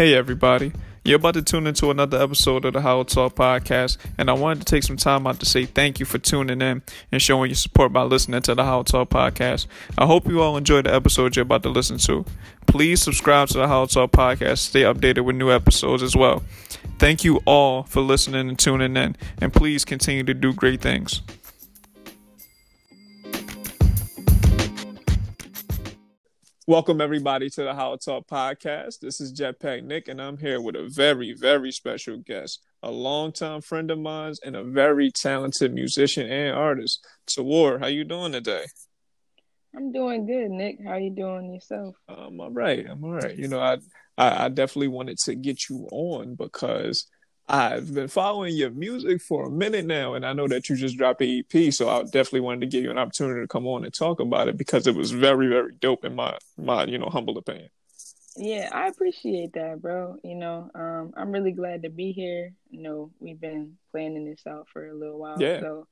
Hey everybody, you're about to tune into another episode of the Hollow Talk Podcast, and I wanted to take some time out to say thank you for tuning in and showing your support by listening to the Hollow Talk Podcast. I hope you all enjoyed the episode you're about to listen to. Please subscribe to the Hollow Talk Podcast to stay updated with new episodes as well. Thank you all for listening and tuning in, and please continue to do great things. Welcome everybody to the Hollow Talk Podcast. This is Jetpack Nik, and I'm here with a very, very special guest, a longtime friend of mine and a very talented musician and artist. Tawor, how you doing today? I'm doing good, Nick. How you doing yourself? I'm all right. You know, I definitely wanted to get you on because I've been following your music for a minute now, and I know that you just dropped an EP, so I definitely wanted to give you an opportunity to come on and talk about it because it was very, very dope in my humble opinion. Yeah, I appreciate that, bro. You know, I'm really glad to be here. You know, we've been planning this out for a little while, So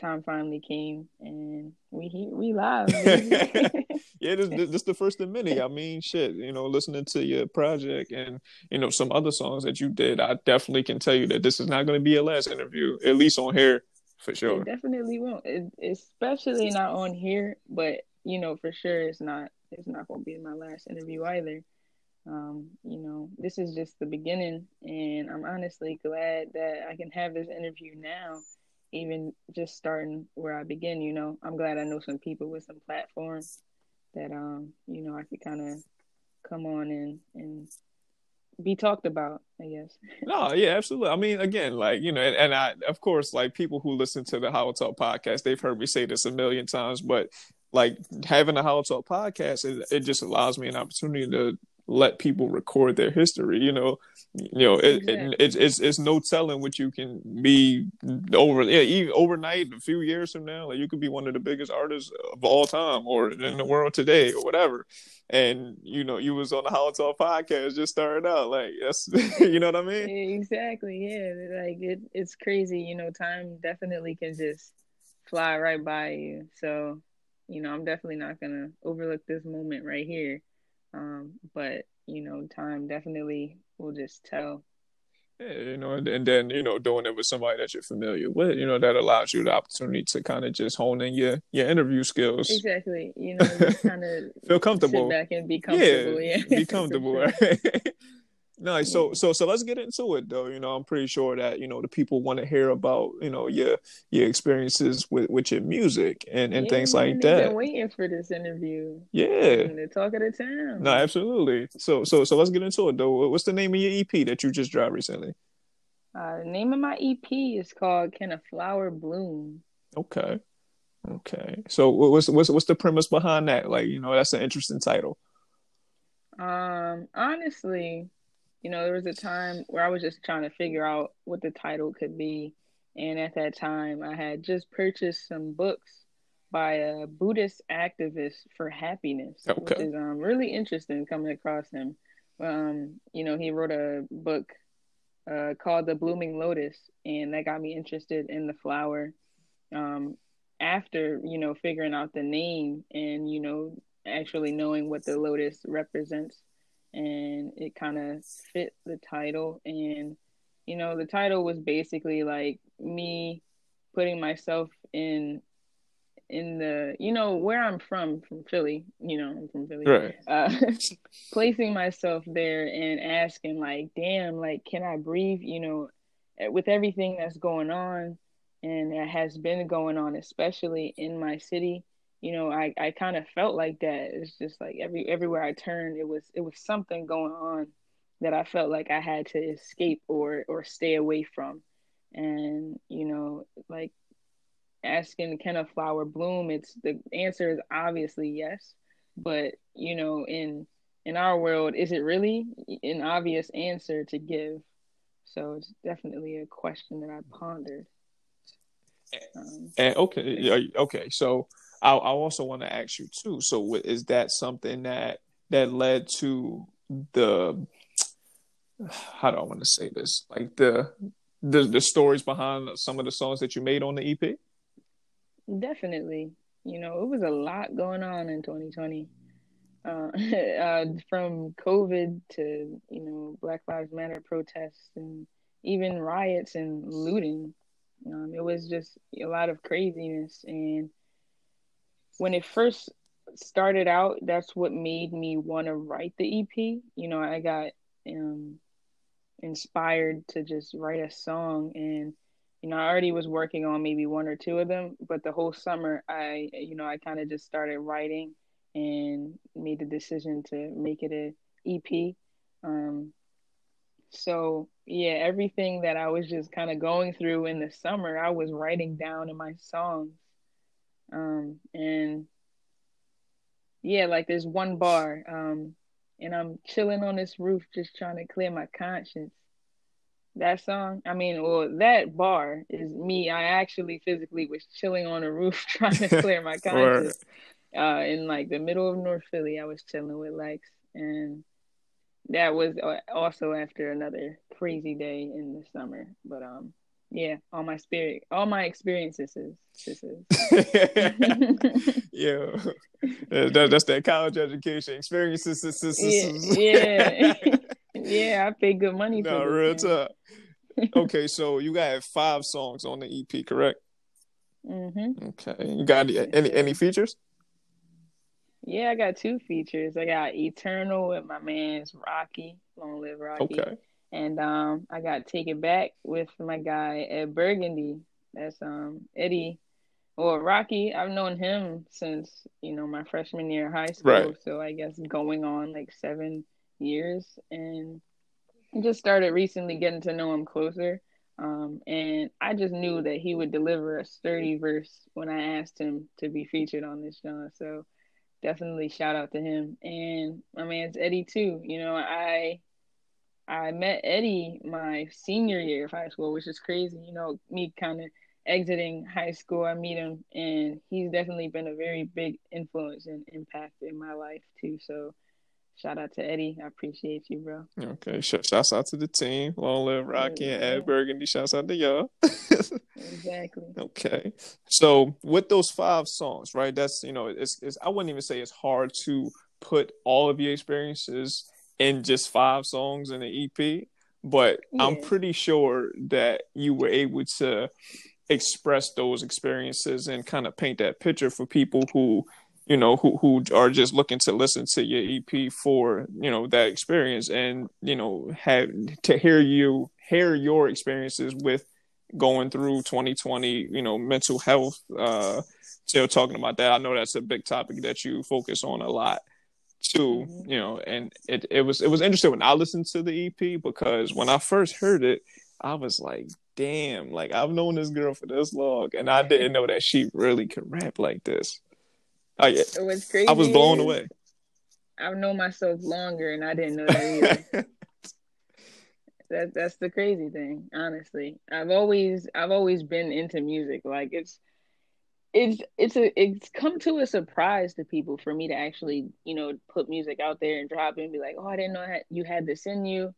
time finally came, and we live. Yeah, this the first of many. I mean, shit, you know, listening to your project and, you know, some other songs that you did, I definitely can tell you that this is not going to be your last interview, at least on here, for sure. It definitely won't. Especially not on here, but, you know, for sure it's not going to be my last interview either. You know, this is just the beginning, and I'm honestly glad that I can have this interview now, even just starting where I begin, you know. I'm glad I know some people with some platforms that, you know, I could kind of come on and be talked about, I guess. No, yeah, absolutely. I mean, again, like, you know, and I, of course, like, people who listen to the Hollow Talk Podcast, they've heard me say this a million times, but, like, having a Hollow Talk Podcast, it just allows me an opportunity to let people record their history, you know. You know, it's no telling what you can be overnight, a few years from now. Like, you could be one of the biggest artists of all time or in the world today or whatever. And, you know, you was on the Hollow Talk Podcast just starting out. Like, that's, you know what I mean? Exactly, yeah. Like, it's crazy. You know, time definitely can just fly right by you. So, you know, I'm definitely not going to overlook this moment right here. But, you know, time definitely will just tell. Yeah, you know, and then, you know, doing it with somebody that you're familiar with, you know, that allows you the opportunity to kind of just hone in your interview skills. Exactly. You know, just kind of feel comfortable. Sit back and be comfortable. Yeah. Be comfortable. Right? Nice. So let's get into it, though. You know, I'm pretty sure that, you know, the people want to hear about, you know, your experiences with your music and things like that. I've been waiting for this interview. Yeah. The talk of the town. No, absolutely. So let's get into it, though. What's the name of your EP that you just dropped recently? The name of my EP is called Can a Flower Bloom? Okay. So what's the premise behind that? Like, you know, that's an interesting title. Honestly, you know, there was a time where I was just trying to figure out what the title could be. And at that time, I had just purchased some books by a Buddhist activist for happiness, which is really interesting coming across him. You know, he wrote a book called The Blooming Lotus, and that got me interested in the flower. After, you know, figuring out the name and, you know, actually knowing what the lotus represents. And it kind of fit the title. And, you know, the title was basically like me putting myself in the, you know, where I'm from Philly, you know, I'm from Philly, right. Placing myself there and asking like, damn, like, can I breathe, you know, with everything that's going on and that has been going on, especially in my city. You know, I kind of felt like that. It's just like everywhere I turned, it was something going on that I felt like I had to escape or stay away from. And, you know, like asking, can a flower bloom? The answer is obviously yes. But, you know, in our world, is it really an obvious answer to give? So it's definitely a question that I pondered. Okay. So I also want to ask you too. So is that something that led to the, how do I want to say this? Like the stories behind some of the songs that you made on the EP? Definitely. You know, it was a lot going on in 2020. from COVID to, you know, Black Lives Matter protests and even riots and looting. It was just a lot of craziness. And when it first started out, that's what made me want to write the EP. You know, I got inspired to just write a song, and you know, I already was working on maybe one or two of them, but the whole summer I kind of just started writing and made the decision to make it an EP. So yeah, everything that I was just kind of going through in the summer, I was writing down in my songs. And yeah, like there's one bar, and I'm chilling on this roof just trying to clear my conscience. That song, that bar is me. I actually physically was chilling on a roof trying to clear my conscience. In like the middle of North Philly, I was chilling with Lex. And that was also after another crazy day in the summer. But yeah, all my experiences. Yeah, that's that college education experiences. Yeah, I paid good money for it. Real tough. Okay, so you got 5 songs on the EP, correct? Mm-hmm. Okay, you got any features? Yeah, I got 2 features. I got Eternal with my man's Rocky, Long Live Rocky. Okay. And I got Take It Back with my guy Ed Burgundy. That's Eddie, or Rocky. I've known him since, my freshman year of high school. Right. So I guess going on like 7 years, and I just started recently getting to know him closer. And I just knew that he would deliver a sturdy verse when I asked him to be featured on this genre. So definitely shout out to him. And my man's Eddie too. I met Eddie my senior year of high school, which is crazy. Me kind of exiting high school, I meet him, and he's definitely been a very big influence and impact in my life too. So shout out to Eddie. I appreciate you, bro. Okay. Shouts out to the team. Long Live Rocky and Ed Burgundy. Shouts out to y'all. Exactly. Okay. So with those 5 songs, right, that's, it's I wouldn't even say it's hard to put all of your experiences in just 5 songs in an EP, but yeah. I'm pretty sure that you were able to express those experiences and kind of paint that picture for people who are just looking to listen to your EP for, that experience, and, have to hear your experiences with going through 2020, mental health, still talking about that. I know that's a big topic that you focus on a lot too, and it was interesting when I listened to the EP, because when I first heard it, I was like, damn, like I've known this girl for this long, and I didn't know that she really could rap like this. Oh yeah, it was crazy. I was blown away. I've known myself longer, and I didn't know that either. That's the crazy thing, honestly. I've always been into music. Like it's come to a surprise to people for me to actually, put music out there and drop it and be like, oh, I didn't know you had this in you.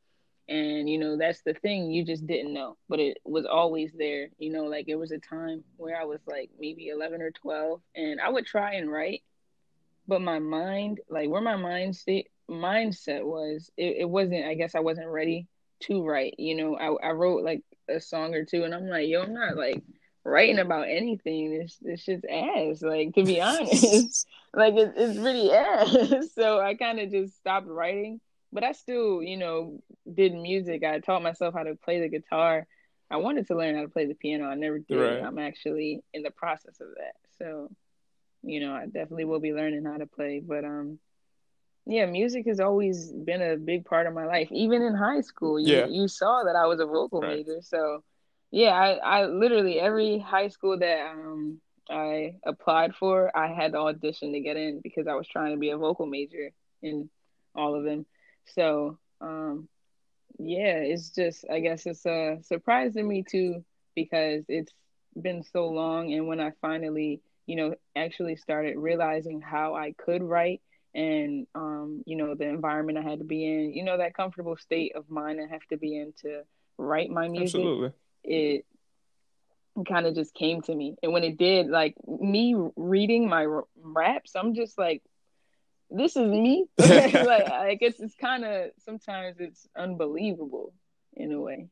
And, that's the thing, you just didn't know. But it was always there. Like it was a time where I was like maybe 11 or 12, and I would try and write, but my mind, like where my mindset was, it wasn't, I guess I wasn't ready to write. I wrote like a song or two, and I'm like, yo, I'm not like writing about anything. This shit's ass, like, to be honest. Like it's really ass. So I kind of just stopped writing, but I still did music. I taught myself how to play the guitar. I wanted to learn how to play the piano. I never did. Right. I'm actually in the process of that, so I definitely will be learning how to play. But yeah, music has always been a big part of my life. Even in high school, you saw that I was a vocal major. So yeah, I literally every high school that I applied for, I had to audition to get in, because I was trying to be a vocal major in all of them. So yeah, it's just, I guess it's a surprise to me too, because it's been so long. And when I finally, actually started realizing how I could write, and the environment I had to be in, that comfortable state of mind I have to be in to write my music. Absolutely. It kind of just came to me. And when it did, like me reading my raps, I'm just like, this is me. Like, I guess it's kind of, sometimes it's unbelievable in a way.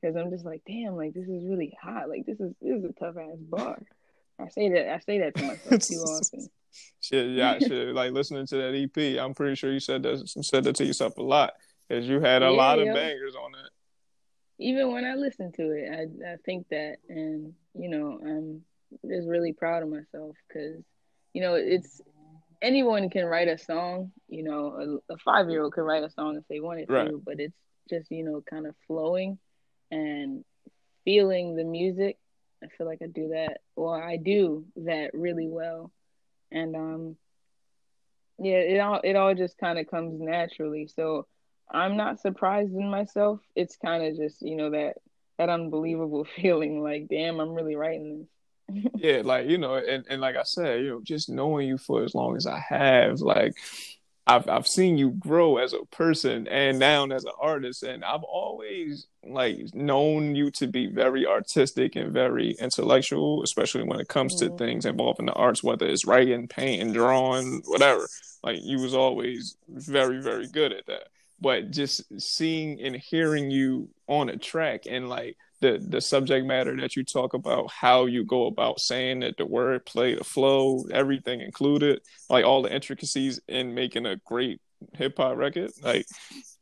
Because I'm just like, damn, like, this is really hot. Like, this is a tough-ass bar. I say that to myself too often. Shit. Like, listening to that EP, I'm pretty sure you said that to yourself a lot. Because you had a lot of bangers on that. Even when I listen to it, I think that. And, you know, I'm just really proud of myself. Because, you know, it's... anyone can write a song, you know, a 5-year-old can write a song if they wanted to, right. But it's just, you know, kind of flowing and feeling the music. I feel like I do that really well. And, it all just kind of comes naturally. So I'm not surprised in myself. It's kind of just, you know, that unbelievable feeling like, damn, I'm really writing this. Yeah, like, you know, and like I said, you know, just knowing you for as long as I have, like, I've seen you grow as a person and now as an artist, and I've always, like, known you to be very artistic and very intellectual, especially when it comes to things involving the arts, whether it's writing, painting, drawing, whatever. Like, you was always very, very good at that. But just seeing and hearing you on a track and, like, the subject matter that you talk about, how you go about saying that, the word play, the flow, everything included, like all the intricacies in making a great hip hop record, like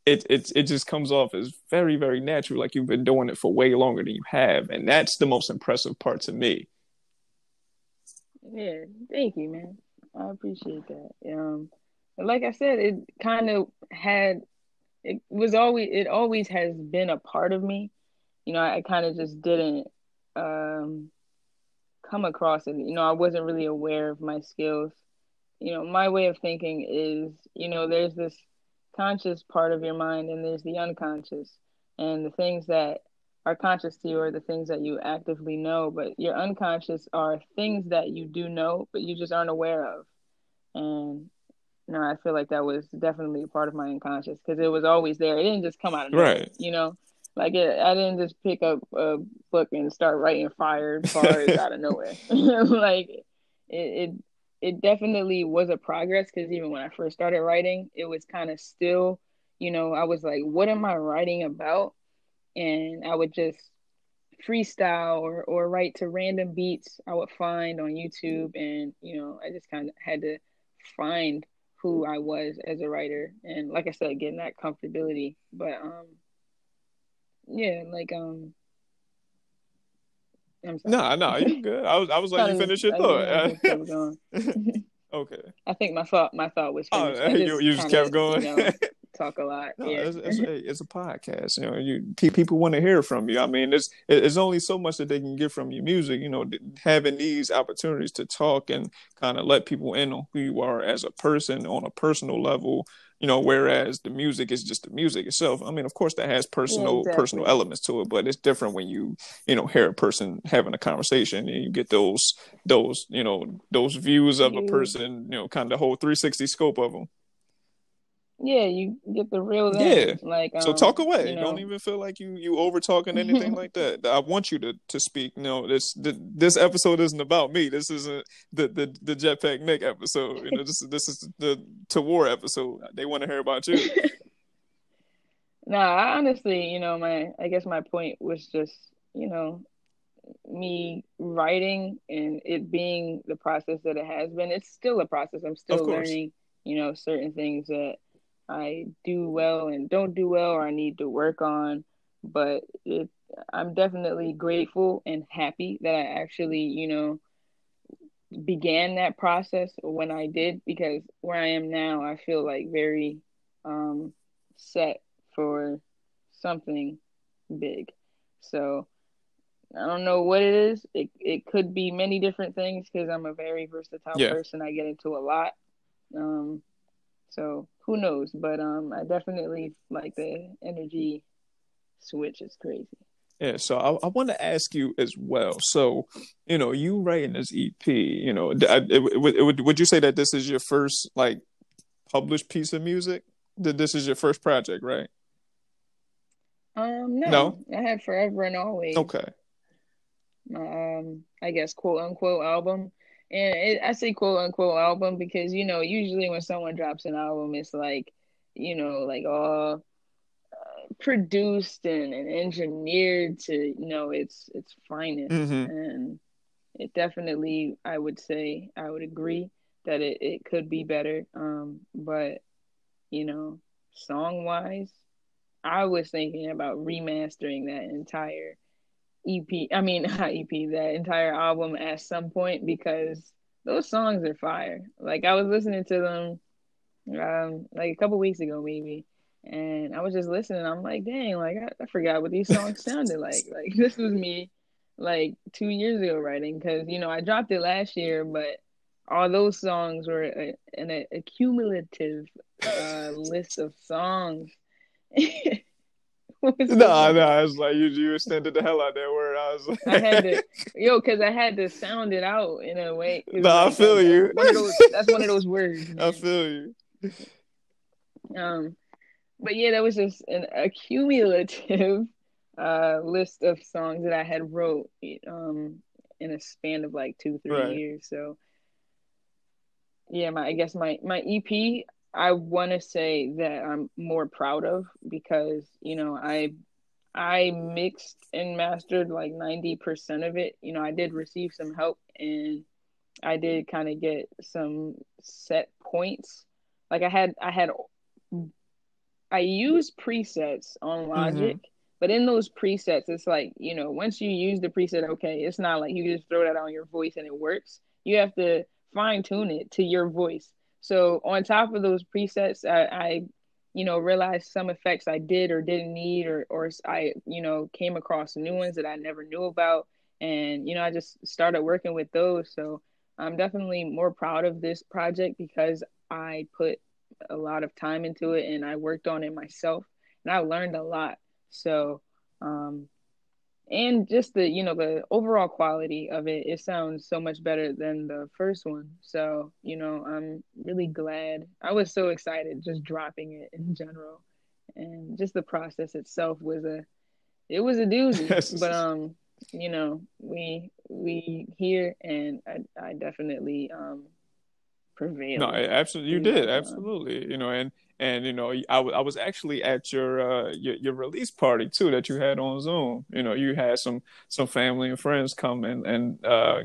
it just comes off as very, very natural. Like you've been doing it for way longer than you have, and that's the most impressive part to me. Yeah, thank you, man. I appreciate that. Like I said, it always has been a part of me. You know, I kind of just didn't come across it. You know, I wasn't really aware of my skills. You know, my way of thinking is, you know, there's this conscious part of your mind and there's the unconscious. And the things that are conscious to you are the things that you actively know, but your unconscious are things that you do know, but you just aren't aware of. And, you know, I feel like that was definitely a part of my unconscious because it was always there. It didn't just come out of nowhere, right. You know? Like, I didn't just pick up a book and start writing fire bars out of nowhere. Like, it definitely was a progress because even when I first started writing, it was kind of still, you know, I was like, what am I writing about? And I would just freestyle or write to random beats I would find on YouTube. And, you know, I just kind of had to find who I was as a writer. And like I said, getting that comfortability. But, yeah, like, I'm sorry. No, you're good. I was letting you finish your thought. Okay. I think my thought was finished. Oh, you just kept going. You know, talk a lot. No, yeah. It's a podcast. You know, people want to hear from you. I mean, it's only so much that they can get from your music. You know, having these opportunities to talk and kind of let people in on who you are as a person on a personal level. You know, whereas the music is just the music itself. I mean, of course, that has personal elements to it, but it's different when you hear a person having a conversation and you get those views of a person, you know, kind of the whole 360 scope of them. Yeah, you get the real thing. Yeah. Like, so talk away. You know, don't even feel like you over talking anything like that. I want you to speak. You know, this episode isn't about me. This isn't the Jetpack Nik episode. You know, this is the Tawor episode. They want to hear about you. Nah, I honestly, you know, I guess my point was just, you know, me writing and it being the process that it has been. It's still a process. I'm still learning, you know, certain things that I do well and don't do well or I need to work on, but I'm definitely grateful and happy that I actually, you know, began that process when I did, because where I am now, I feel like very set for something big. So I don't know what it is. It could be many different things because I'm a very versatile person. I get into a lot. So who knows? But I definitely like the energy switch is crazy. Yeah. So I want to ask you as well. So, you know, you writing this EP, you know, would you say that this is your first like published piece of music? That this is your first project, right? No. I had Forever and Always. Okay. I guess quote unquote album. And I say quote unquote album because, you know, usually when someone drops an album, it's like, you know, like all produced and engineered to, you know, its finest. Mm-hmm. And it definitely, I would say, I would agree that it could be better. But, you know, song-wise, I was thinking about remastering that entire EP. I mean, not EP, that entire album at some point, because those songs are fire. Like, I was listening to them like a couple weeks ago, maybe, and I was just listening. I'm like, dang, like I forgot what these songs sounded like. Like, this was me like 2 years ago writing, because, you know, I dropped it last year, but all those songs were an accumulative list of songs. No, it's like you extended the hell out that word. I was like, because I had to sound it out in a way. No, I feel you. That's one of those words, man. I feel you. But yeah, that was just an accumulative list of songs that I had wrote in a span of like 2-3 years. So yeah, I guess my EP, I want to say that I'm more proud of, because, you know, I mixed and mastered like 90% of it. You know, I did receive some help, and I did kind of get some set points. Like I used presets on Logic, mm-hmm. but in those presets, it's like, you know, once you use the preset, okay, it's not like you just throw that on your voice and it works. You have to fine tune it to your voice. So on top of those presets, I you know, realized some effects I did or didn't need, or I, you know, came across new ones that I never knew about. And, you know, I just started working with those. So I'm definitely more proud of this project because I put a lot of time into it and I worked on it myself and I learned a lot. So, and just the, you know, the overall quality of it, it sounds so much better than the first one. So, you know, I'm really glad. I was so excited just dropping it in general. And just the process itself was a doozy. But, you know, we here, and I definitely prevailed. No, absolutely. You did. Absolutely. You know, and you know, I was actually at your release party too that you had on Zoom. You know, you had some family and friends come and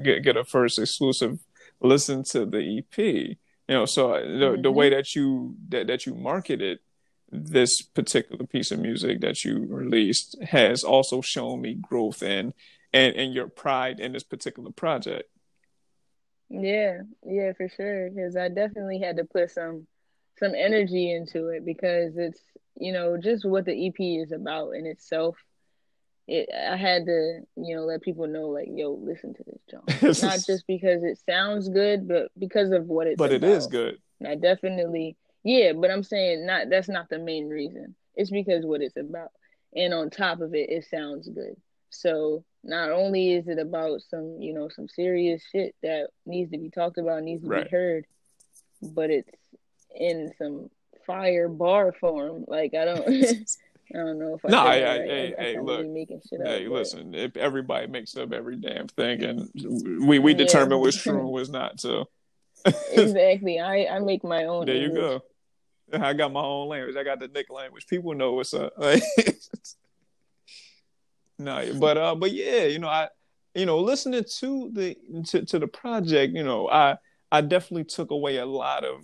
get a first exclusive listen to the EP. You know, so mm-hmm. the way that you marketed this particular piece of music that you released has also shown me growth and your pride in this particular project. Yeah, for sure. Because I definitely had to put some energy into it, because it's, you know, just what the EP is about in itself. I had to, you know, let people know, like, yo, listen to this song. Not just because it sounds good, but because of what it's about. But it is good. And I definitely, yeah, but I'm saying that's not the main reason. It's because what it's about. And on top of it, it sounds good. So not only is it about some, you know, some serious shit that needs to be talked about, needs to be heard, but it's in some fire bar form. Like, I don't know if I. No, hey, look. Making shit up, hey, listen. If everybody makes up every damn thing, and we determine what's true and what's not, so. Exactly. I make my own. There you go. I got my own language. I got the Nick language. People know what's up. Like, no, but yeah, you know, I, you know, listening to the project, you know, I definitely took away a lot of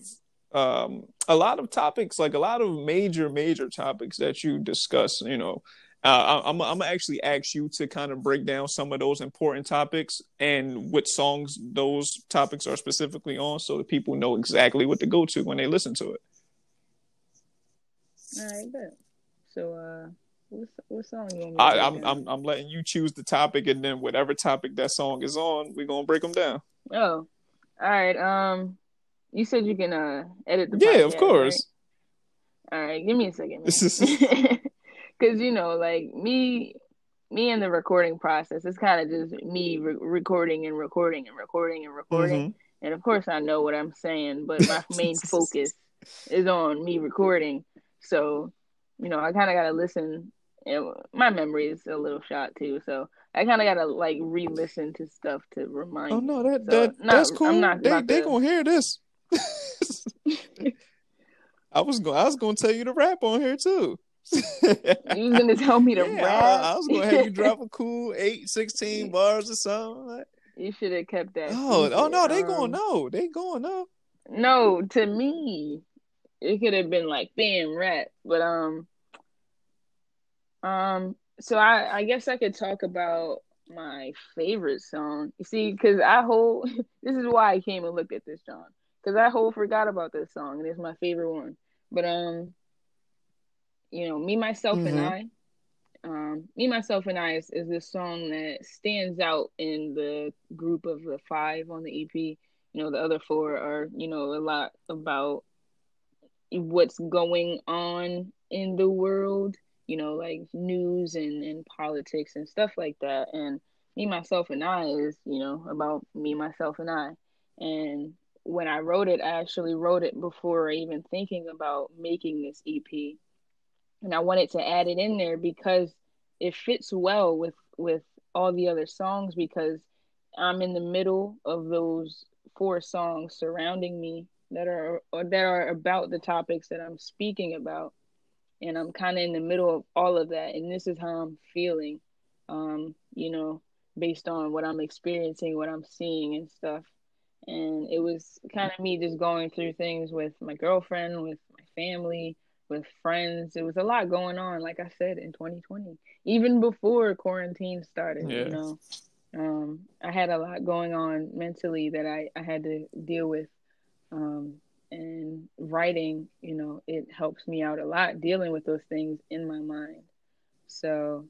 topics, like a lot of major topics that you discuss. You know, I'm gonna actually ask you to kind of break down some of those important topics and which songs those topics are specifically on, so that people know exactly what to go to when they listen to it. All right, good. So, what song you want me to break down? I'm letting you choose the topic, and then whatever topic that song is on, we're gonna break them down. Oh, all right. You said you can edit the podcast, of course. Right? All right, give me a second. Because, you know, like, me and the recording process, it's kind of just me recording. Mm-hmm. And, of course, I know what I'm saying, but my main focus is on me recording. So, you know, I kind of got to listen my memory is a little shot too, so I kind of gotta like re-listen to stuff to remind. Oh no, that's cool. I'm not they gonna hear this. I was gonna tell you to rap on here too. You was gonna tell me to rap. I was gonna have you drop a cool 16 bars or something. Like, you should have kept that. Oh no, they gonna know. They gonna know. No, to me, it could have been like bam rap, but so I guess I could talk about my favorite song. You see, because this is why I came and looked at this song, because I forgot about this song, and it's my favorite one. But Me, Myself, and I. Me, Myself, and I is this song that stands out in the group of the 5 on the EP. The other 4 are, a lot about what's going on in the world, like news and politics and stuff like that. And Me, Myself, and I is, about me, myself, and I. And when I wrote it, I actually wrote it before even thinking about making this EP. And I wanted to add it in there because it fits well with all the other songs, because I'm in the middle of those 4 songs surrounding me that are about the topics that I'm speaking about. And I'm kind of in the middle of all of that. And this is how I'm feeling, based on what I'm experiencing, what I'm seeing and stuff. And it was kind of me just going through things with my girlfriend, with my family, with friends. It was a lot going on, like I said, in 2020, even before quarantine started. Yeah. I had a lot going on mentally that I had to deal with. And writing, it helps me out a lot dealing with those things in my mind. So,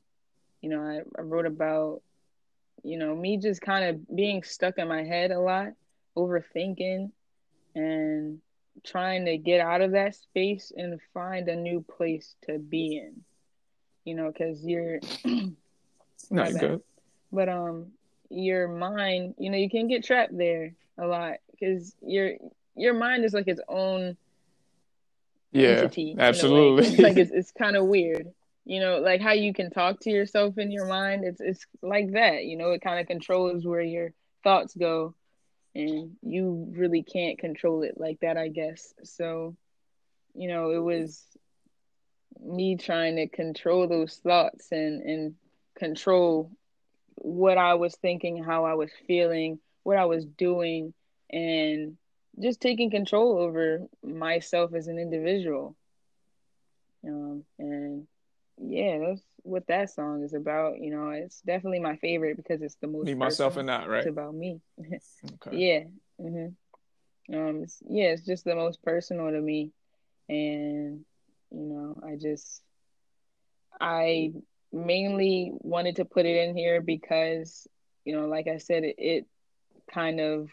I wrote about, me just kind of being stuck in my head a lot, overthinking, and trying to get out of that space and find a new place to be in, because you're not good. But your mind, you can get trapped there a lot, because your mind is like its own entity. Absolutely. It's kind of weird, like how you can talk to yourself in your mind. It's like that, it kind of controls where your thoughts go. And you really can't control it like that, I guess. So, it was me trying to control those thoughts and control what I was thinking, how I was feeling, what I was doing, and just taking control over myself as an individual. That's what that song is about. It's definitely my favorite because it's the most. Me, myself, and I, right? It's about me. Okay. Yeah. Mm-hmm. It's just the most personal to me, and I mainly wanted to put it in here because like I said, it kind of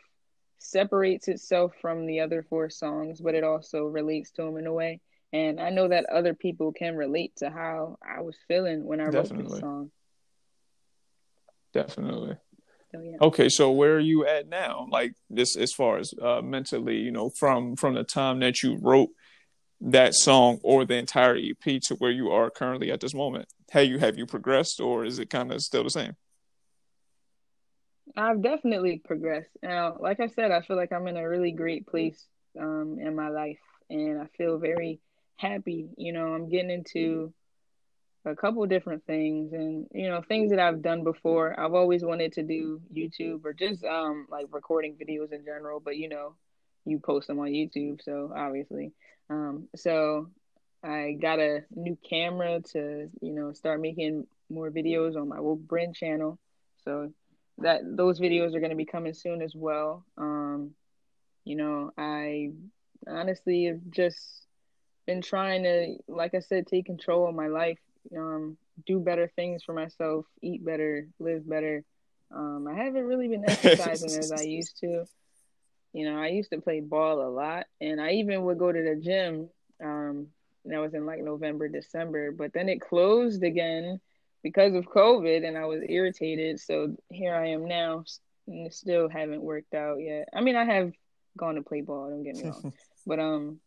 separates itself from the other 4 songs, but it also relates to them in a way. And I know that other people can relate to how I was feeling when I wrote this song. Definitely. So, yeah. Okay, so where are you at now? Like this, as far as mentally, from the time that you wrote that song or the entire EP to where you are currently at this moment. Have you progressed, or is it kind of still the same? I've definitely progressed. Now, like I said, I feel like I'm in a really great place in my life, and I feel very happy. I'm getting into a couple different things, and things that I've done before. I've always wanted to do YouTube, or just like recording videos in general, but you post them on YouTube, so obviously so I got a new camera to start making more videos on my brand channel, so that those videos are going to be coming soon as well. I honestly have just been trying to, like I said, take control of my life, do better things for myself, eat better, live better. I haven't really been exercising as I used to. I used to play ball a lot, and I even would go to the gym. That was in like November, December, but then it closed again because of COVID, and I was irritated. So here I am now, and still haven't worked out yet. I mean, I have gone to play ball, don't get me wrong.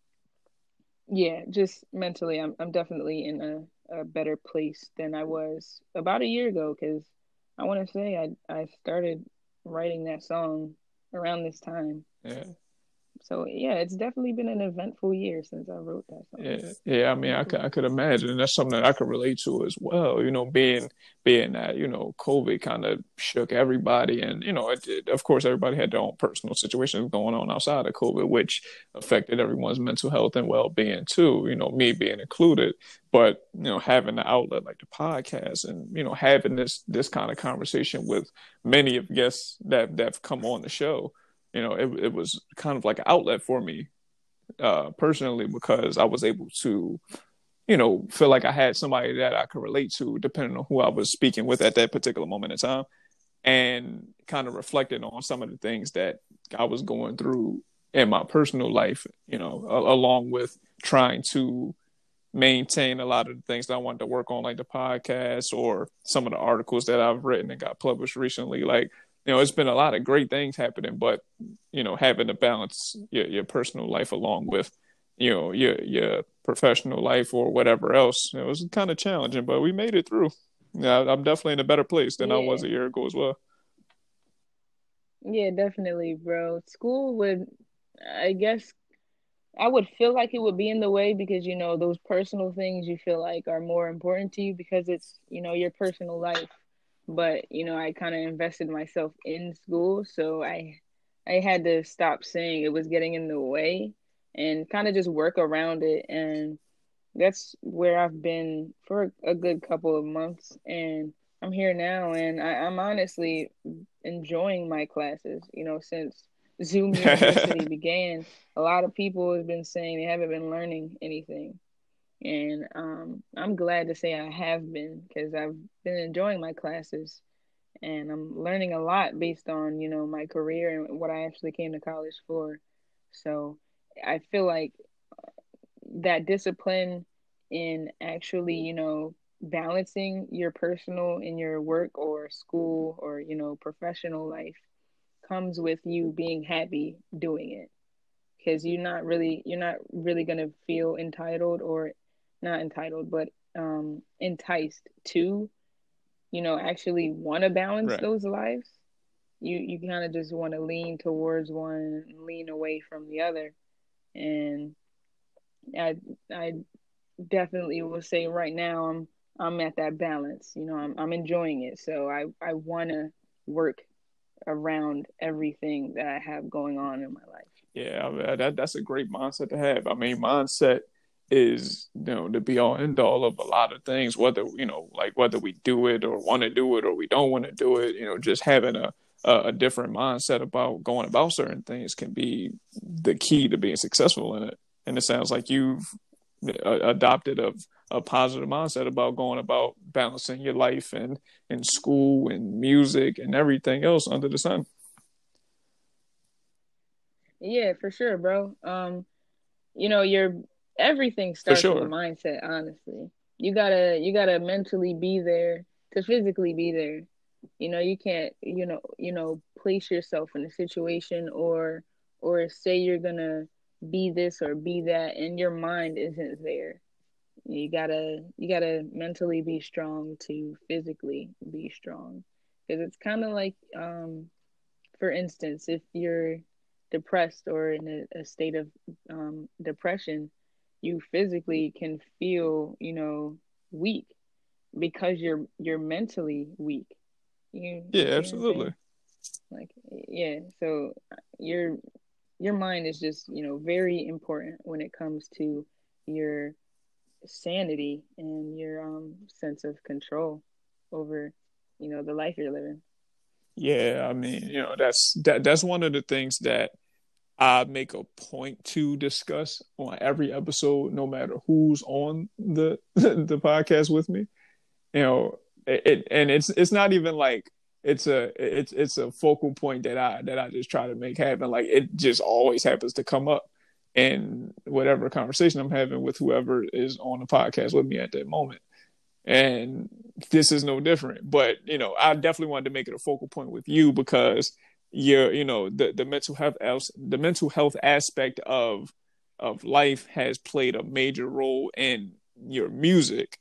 But just mentally, I'm definitely in a a better place than I was about a year ago, because I want to say I started writing that song around this time. Yeah. So, yeah, it's definitely been an eventful year since I wrote that song. Yeah, I mean, I could imagine. And that's something that I could relate to as well, you know, being that, you know, COVID kind of shook everybody. And, you know, it, of course, everybody had their own personal situations going on outside of COVID, which affected everyone's mental health and well-being too, you know, me being included. But, you know, having the outlet like the podcast and, you know, having this kind of conversation with many of guests that've come on the show, you know, it was kind of like an outlet for me personally, because I was able to, you know, feel like I had somebody that I could relate to depending on who I was speaking with at that particular moment in time, and kind of reflected on some of the things that I was going through in my personal life, you know, along with trying to maintain a lot of the things that I wanted to work on, like the podcast or some of the articles that I've written and got published recently. Like, you know, it's been a lot of great things happening, but, you know, having to balance your personal life along with, you know, your professional life or whatever else, it was kind of challenging, but we made it through. Yeah, I'm definitely in a better place than I was a year ago as well. Yeah, definitely, bro. School would, I guess, I would feel like it would be in the way because, you know, those personal things you feel like are more important to you because it's, you know, your personal life. But, you know, I kind of invested myself in school, so I had to stop saying it was getting in the way and kind of just work around it. And that's where I've been for a good couple of months. And I'm here now, and I'm honestly enjoying my classes. You know, since Zoom University began, a lot of people have been saying they haven't been learning anything. And I'm glad to say I have been, because I've been enjoying my classes and I'm learning a lot based on, you know, my career and what I actually came to college for. So I feel like that discipline in actually, you know, balancing your personal and your work or school or, you know, professional life comes with you being happy doing it, because you're not really going to feel entitled or not entitled, but enticed to, you know, actually want to balance those lives. You kind of just want to lean towards one and lean away from the other. And I definitely will say right now I'm at that balance. You know, I'm enjoying it, so I want to work around everything that I have going on in my life. Yeah, that's a great mindset to have. I mean, mindset is, you know, the be all end all of a lot of things, whether, you know, like whether we do it or want to do it or we don't want to do it, you know, just having a different mindset about going about certain things can be the key to being successful in it. And it sounds like you've adopted a positive mindset about going about balancing your life and school and music and everything else under the sun. Yeah, for sure, bro. You know, everything starts with a mindset, honestly. You gotta mentally be there to physically be there. You know, you can't, you know, place yourself in a situation or say you're gonna be this or be that and your mind isn't there. You gotta mentally be strong to physically be strong. Because it's kinda like, for instance, if you're depressed or in a state of depression, you physically can feel, you know, weak because you're mentally weak. You absolutely. Like, yeah, so your mind is just, you know, very important when it comes to your sanity and your sense of control over, you know, the life you're living. Yeah, I mean, you know, that's one of the things that I make a point to discuss on every episode, no matter who's on the podcast with me. You know, it's not even like it's a focal point that I just try to make happen. Like, it just always happens to come up in whatever conversation I'm having with whoever is on the podcast with me at that moment. And this is no different, but, you know, I definitely wanted to make it a focal point with you because you know, the mental health aspect of life has played a major role in your music.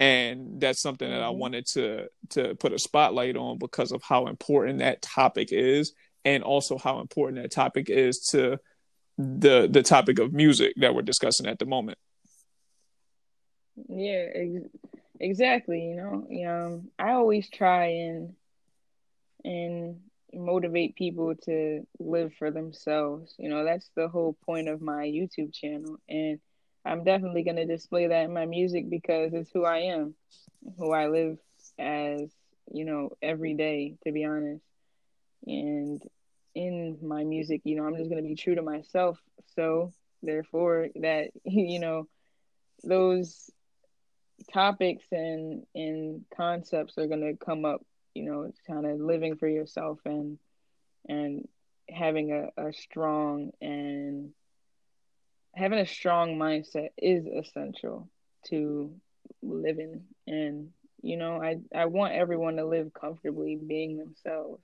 And that's something that I wanted to put a spotlight on because of how important that topic is, and also how important that topic is to the topic of music that we're discussing at the moment. Yeah, exactly. You know, I always try and motivate people to live for themselves. You know, that's the whole point of my YouTube channel, and I'm definitely going to display that in my music because it's who I am, who I live as, you know, every day, to be honest. And in my music, you know, I'm just going to be true to myself. So therefore that, you know, those topics and concepts are going to come up, you know, kind of living for yourself and having a strong mindset is essential to living. And, you know, I want everyone to live comfortably being themselves.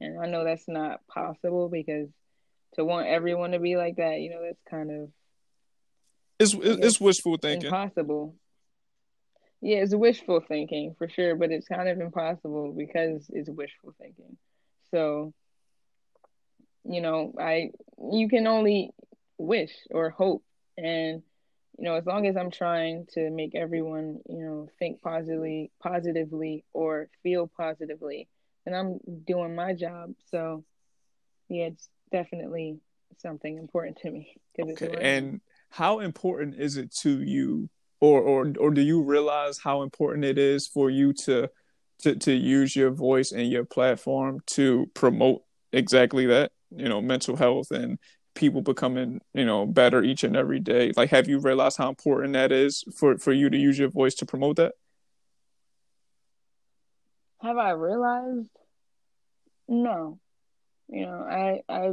And I know that's not possible, because to want everyone to be like that, you know, that's kind of... It's wishful thinking. Impossible. Yeah, it's wishful thinking, for sure, but it's kind of impossible because it's wishful thinking. So, you know, you can only wish or hope, and you know, as long as I'm trying to make everyone, you know, think positively or feel positively, then I'm doing my job. So yeah, it's definitely something important to me. Okay. And how important is it to you, or do you realize how important it is for you to use your voice and your platform to promote exactly that, you know, mental health and people becoming, you know, better each and every day? Like, have you realized how important that is for you to use your voice to promote that? Have I realized? No. You know, I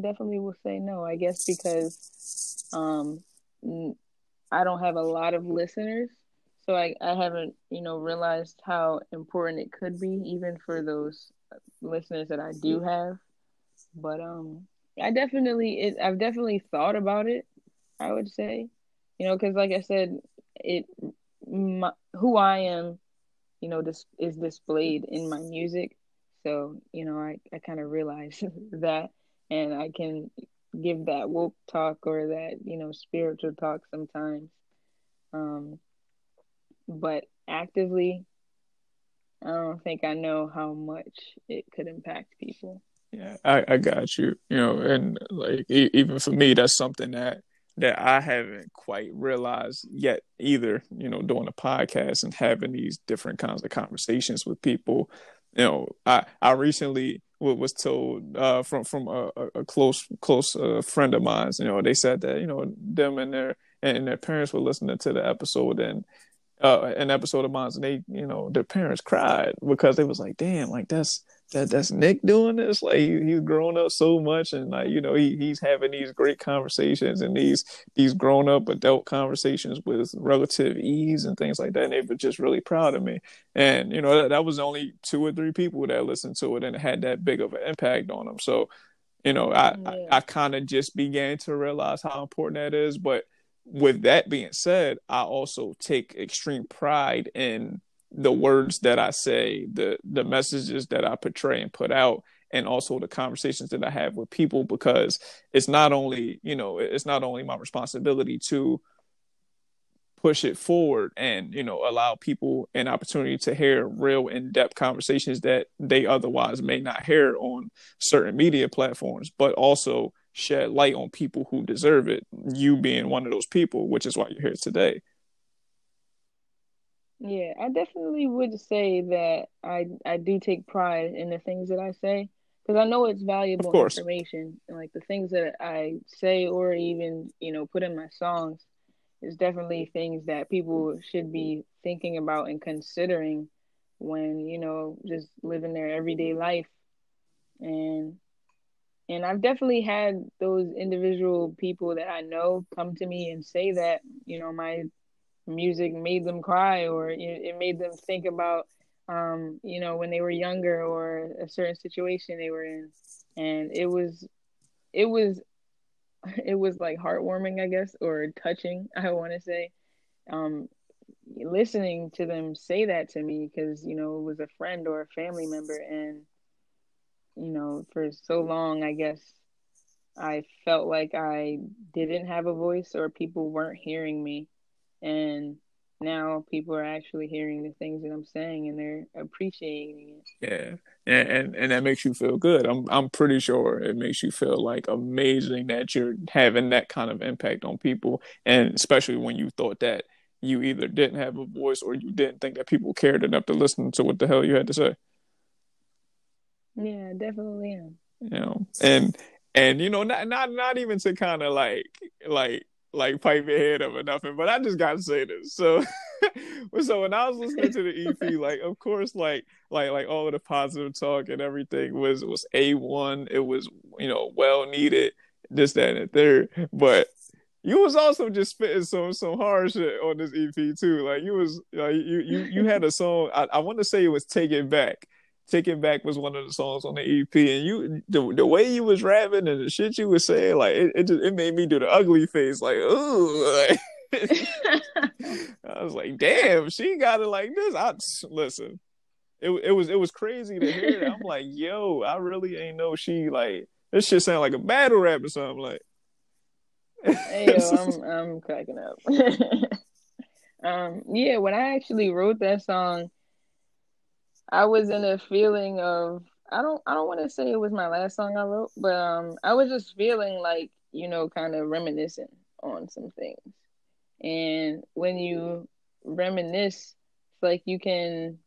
definitely will say no, I guess, because I don't have a lot of listeners, so I haven't, you know, realized how important it could be, even for those listeners that I do have. But I've definitely thought about it, I would say, you know, because like I said, who I am, you know, is displayed in my music. So, you know, I kind of realize that, and I can give that woke talk or that, you know, spiritual talk sometimes. But actively, I don't think I know how much it could impact people. Yeah, I got you. You know, and like even for me, that's something that I haven't quite realized yet either, you know, doing a podcast and having these different kinds of conversations with people. You know, I recently was told from a close friend of mine, you know, they said that, you know, them and their parents were listening to the episode, and an episode of mine, and they, you know, their parents cried because they was like, damn, like that's Nick doing this. Like he's grown up so much, and like, you know, he's having these great conversations and these grown up adult conversations with relative ease and things like that. And they were just really proud of me. And you know, that was only 2 or 3 people that listened to it, and it had that big of an impact on them. So, you know, I kind of just began to realize how important that is. But with that being said, I also take extreme pride in the words that I say, the messages that I portray and put out, and also the conversations that I have with people, because it's not only my responsibility to push it forward and, you know, allow people an opportunity to hear real in-depth conversations that they otherwise may not hear on certain media platforms, but also shed light on people who deserve it, you being one of those people, which is why you're here today. Yeah, I definitely would say that I do take pride in the things that I say, because I know it's valuable information. And like the things that I say, or even, you know, put in my songs, is definitely things that people should be thinking about and considering when, you know, just living their everyday life. And I've definitely had those individual people that I know come to me and say that, you know, my music made them cry, or it made them think about, you know, when they were younger, or a certain situation they were in. And it was like heartwarming, I guess, or touching, I want to say, listening to them say that to me, because, you know, it was a friend or a family member. And, you know, for so long, I guess I felt like I didn't have a voice, or people weren't hearing me. And now people are actually hearing the things that I'm saying, and they're appreciating it. Yeah. And that makes you feel good. I'm pretty sure it makes you feel like amazing that you're having that kind of impact on people. And especially when you thought that you either didn't have a voice, or you didn't think that people cared enough to listen to what the hell you had to say. Yeah, definitely am. You know, and you know, not even to kind of like pipe your head up or nothing, but I just gotta say this. So when I was listening to the EP, like, of course, like all of the positive talk and everything was A1. It was, you know, well needed, this, that, and the third. But you was also just spitting some hard shit on this EP too. Like, you was like, you had a song. I want to say it was "Take It Back." "Take It Back" was one of the songs on the EP, and you, the way you was rapping and the shit you was saying, like, it made me do the ugly face, like, ooh. Like, I was like, damn, she got it like this. Listen. It was crazy to hear that. I'm like, yo, I really ain't know she, like, this shit sound like a battle rap or something, like. Hey, yo, I'm cracking up. Yeah, when I actually wrote that song, I was in a feeling of, I don't want to say it was my last song I wrote, but I was just feeling like, you know, kind of reminiscing on some things. And when you reminisce, it's like you can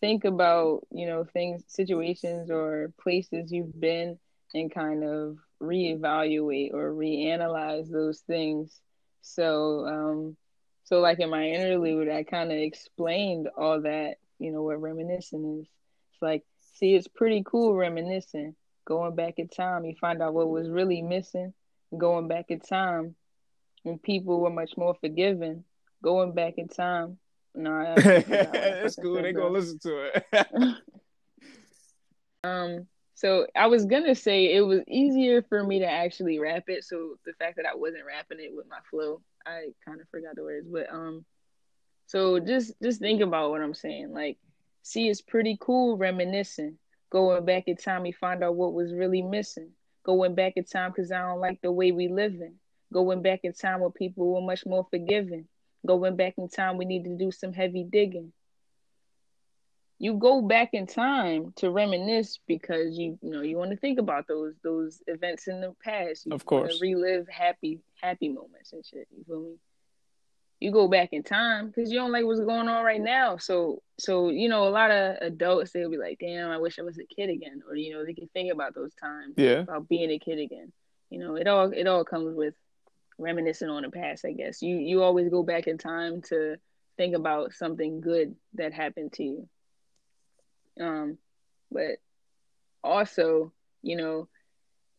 think about, you know, things, situations, or places you've been, and kind of reevaluate or reanalyze those things. So like in my interlude, I kind of explained all that, you know, what reminiscing is. It's like, see, it's pretty cool reminiscing, going back in time. You find out what was really missing, going back in time when people were much more forgiving, going back in time. No, that's cool. They're going to listen to it. So I was going to say it was easier for me to actually rap it. So the fact that I wasn't rapping it with my flow, I kind of forgot the words. But so just think about what I'm saying. Like, see, it's pretty cool reminiscing, going back in time, you find out what was really missing, going back in time because I don't like the way we living, going back in time where people were much more forgiving, going back in time we need to do some heavy digging. You go back in time to reminisce because you know you want to think about those events in the past. You, of course, relive happy moments and shit. You feel me? You go back in time because you don't like what's going on right now. So you know, a lot of adults, they'll be like, "Damn, I wish I was a kid again," or, you know, they can think about those times, about being a kid again. You know, it all comes with reminiscing on the past. I guess you always go back in time to think about something good that happened to you. But also, you know,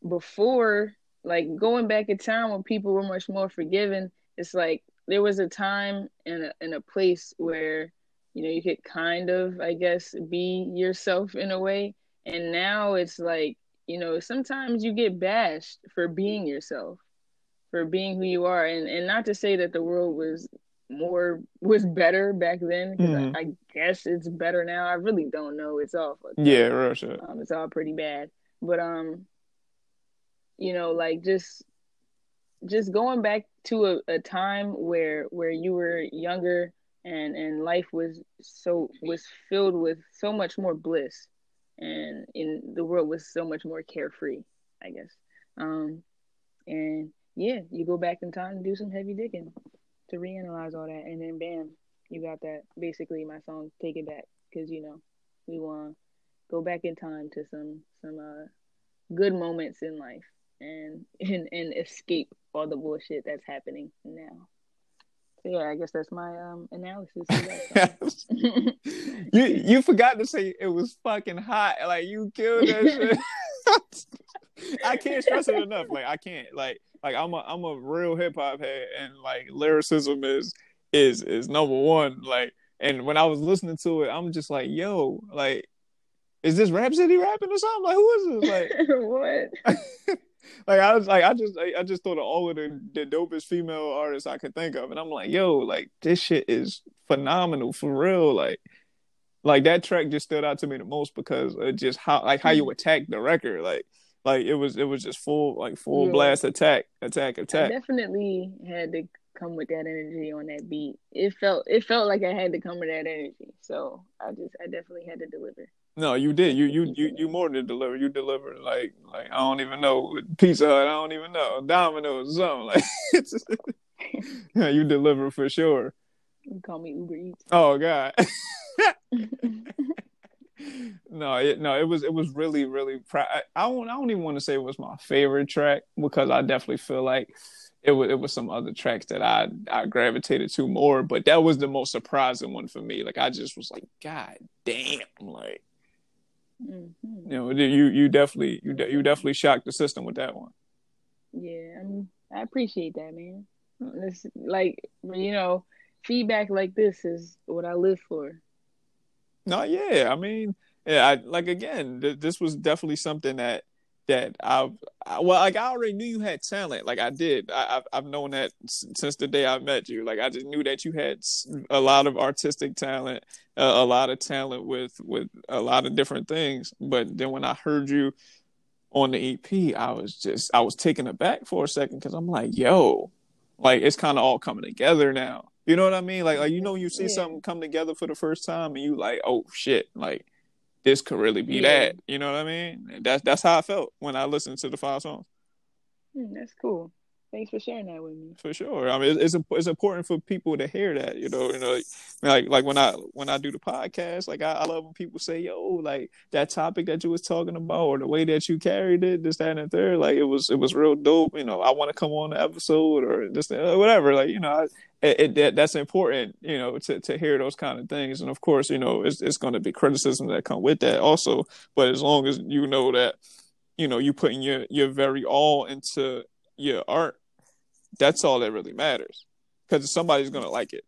before, like, going back in time when people were much more forgiving, it's like there was a time and a place where, you know, you could kind of, I guess, be yourself in a way. And now it's like, you know, sometimes you get bashed for being yourself, for being who you are. And not to say that the world was better back then, because I guess it's better now. I really don't know. It's awful. Yeah, real shit. It's all pretty bad. But you know, like, just going back to a time where you were younger and life was filled with so much more bliss, and in the world was so much more carefree, I guess. And yeah, you go back in time and do some heavy digging to reanalyze all that, and then bam, you got that. Basically, my song "Take It Back," because, you know, we want to go back in time to some good moments in life, and escape all the bullshit that's happening now. So yeah, I guess that's my analysis of that song. You forgot to say it was fucking hot. Like, you killed that shit. I can't stress it enough. Like, I can't, like. Like, I'm a real hip hop head, and like, lyricism is number one. Like, and when I was listening to it, I'm just like, yo, like, is this Rap City rapping or something? Like, who is this? Like, what? Like I was like, I just thought of all of the dopest female artists I could think of, and I'm like, yo, like this shit is phenomenal for real. Like that track just stood out to me the most because of just how you attack the record, like it was just full blast attack. I definitely had to come with that energy on that beat. It felt like I had to come with that energy, so I definitely had to deliver. No, you did. You more than deliver. You delivered like I don't even know, Pizza Hut. I don't even know, Domino's, something like. Yeah, you deliver for sure. You call me Uber Eats. Oh God. It was really, really. I don't even want to say it was my favorite track because I definitely feel like it was some other tracks that I gravitated to more, but that was the most surprising one for me. Like I just was like, God damn, like. Mm-hmm. You know, you definitely shocked the system with that one. Yeah, I mean, I appreciate that, man. It's like, you know, feedback like this is what I live for. No, yeah, I mean, yeah, this was definitely something I already knew you had talent. Like I did. I've known that since the day I met you. Like I just knew that you had a lot of artistic talent, a lot of talent with a lot of different things. But then when I heard you on the EP, I was taken aback for a second because I'm like, yo, like it's kind of all coming together now. You know what I mean? Like you know, you see something come together for the first time, and you like, oh shit, like. This could really be that. You know what I mean? That's how I felt when I listened to the 5 songs. That's cool. Thanks for sharing that with me. For sure. I mean, it's important for people to hear that. You know, like when I do the podcast, like I love when people say, "Yo, like that topic that you was talking about, or the way that you carried it, this, that, and the third, like it was real dope." You know, I want to come on the episode or this, whatever. Like you know, that's important. You know, to hear those kind of things, and of course, you know, it's going to be criticism that come with that also. But as long as you know that, you know, you putting your very all into your art. That's all that really matters, because somebody's gonna like it.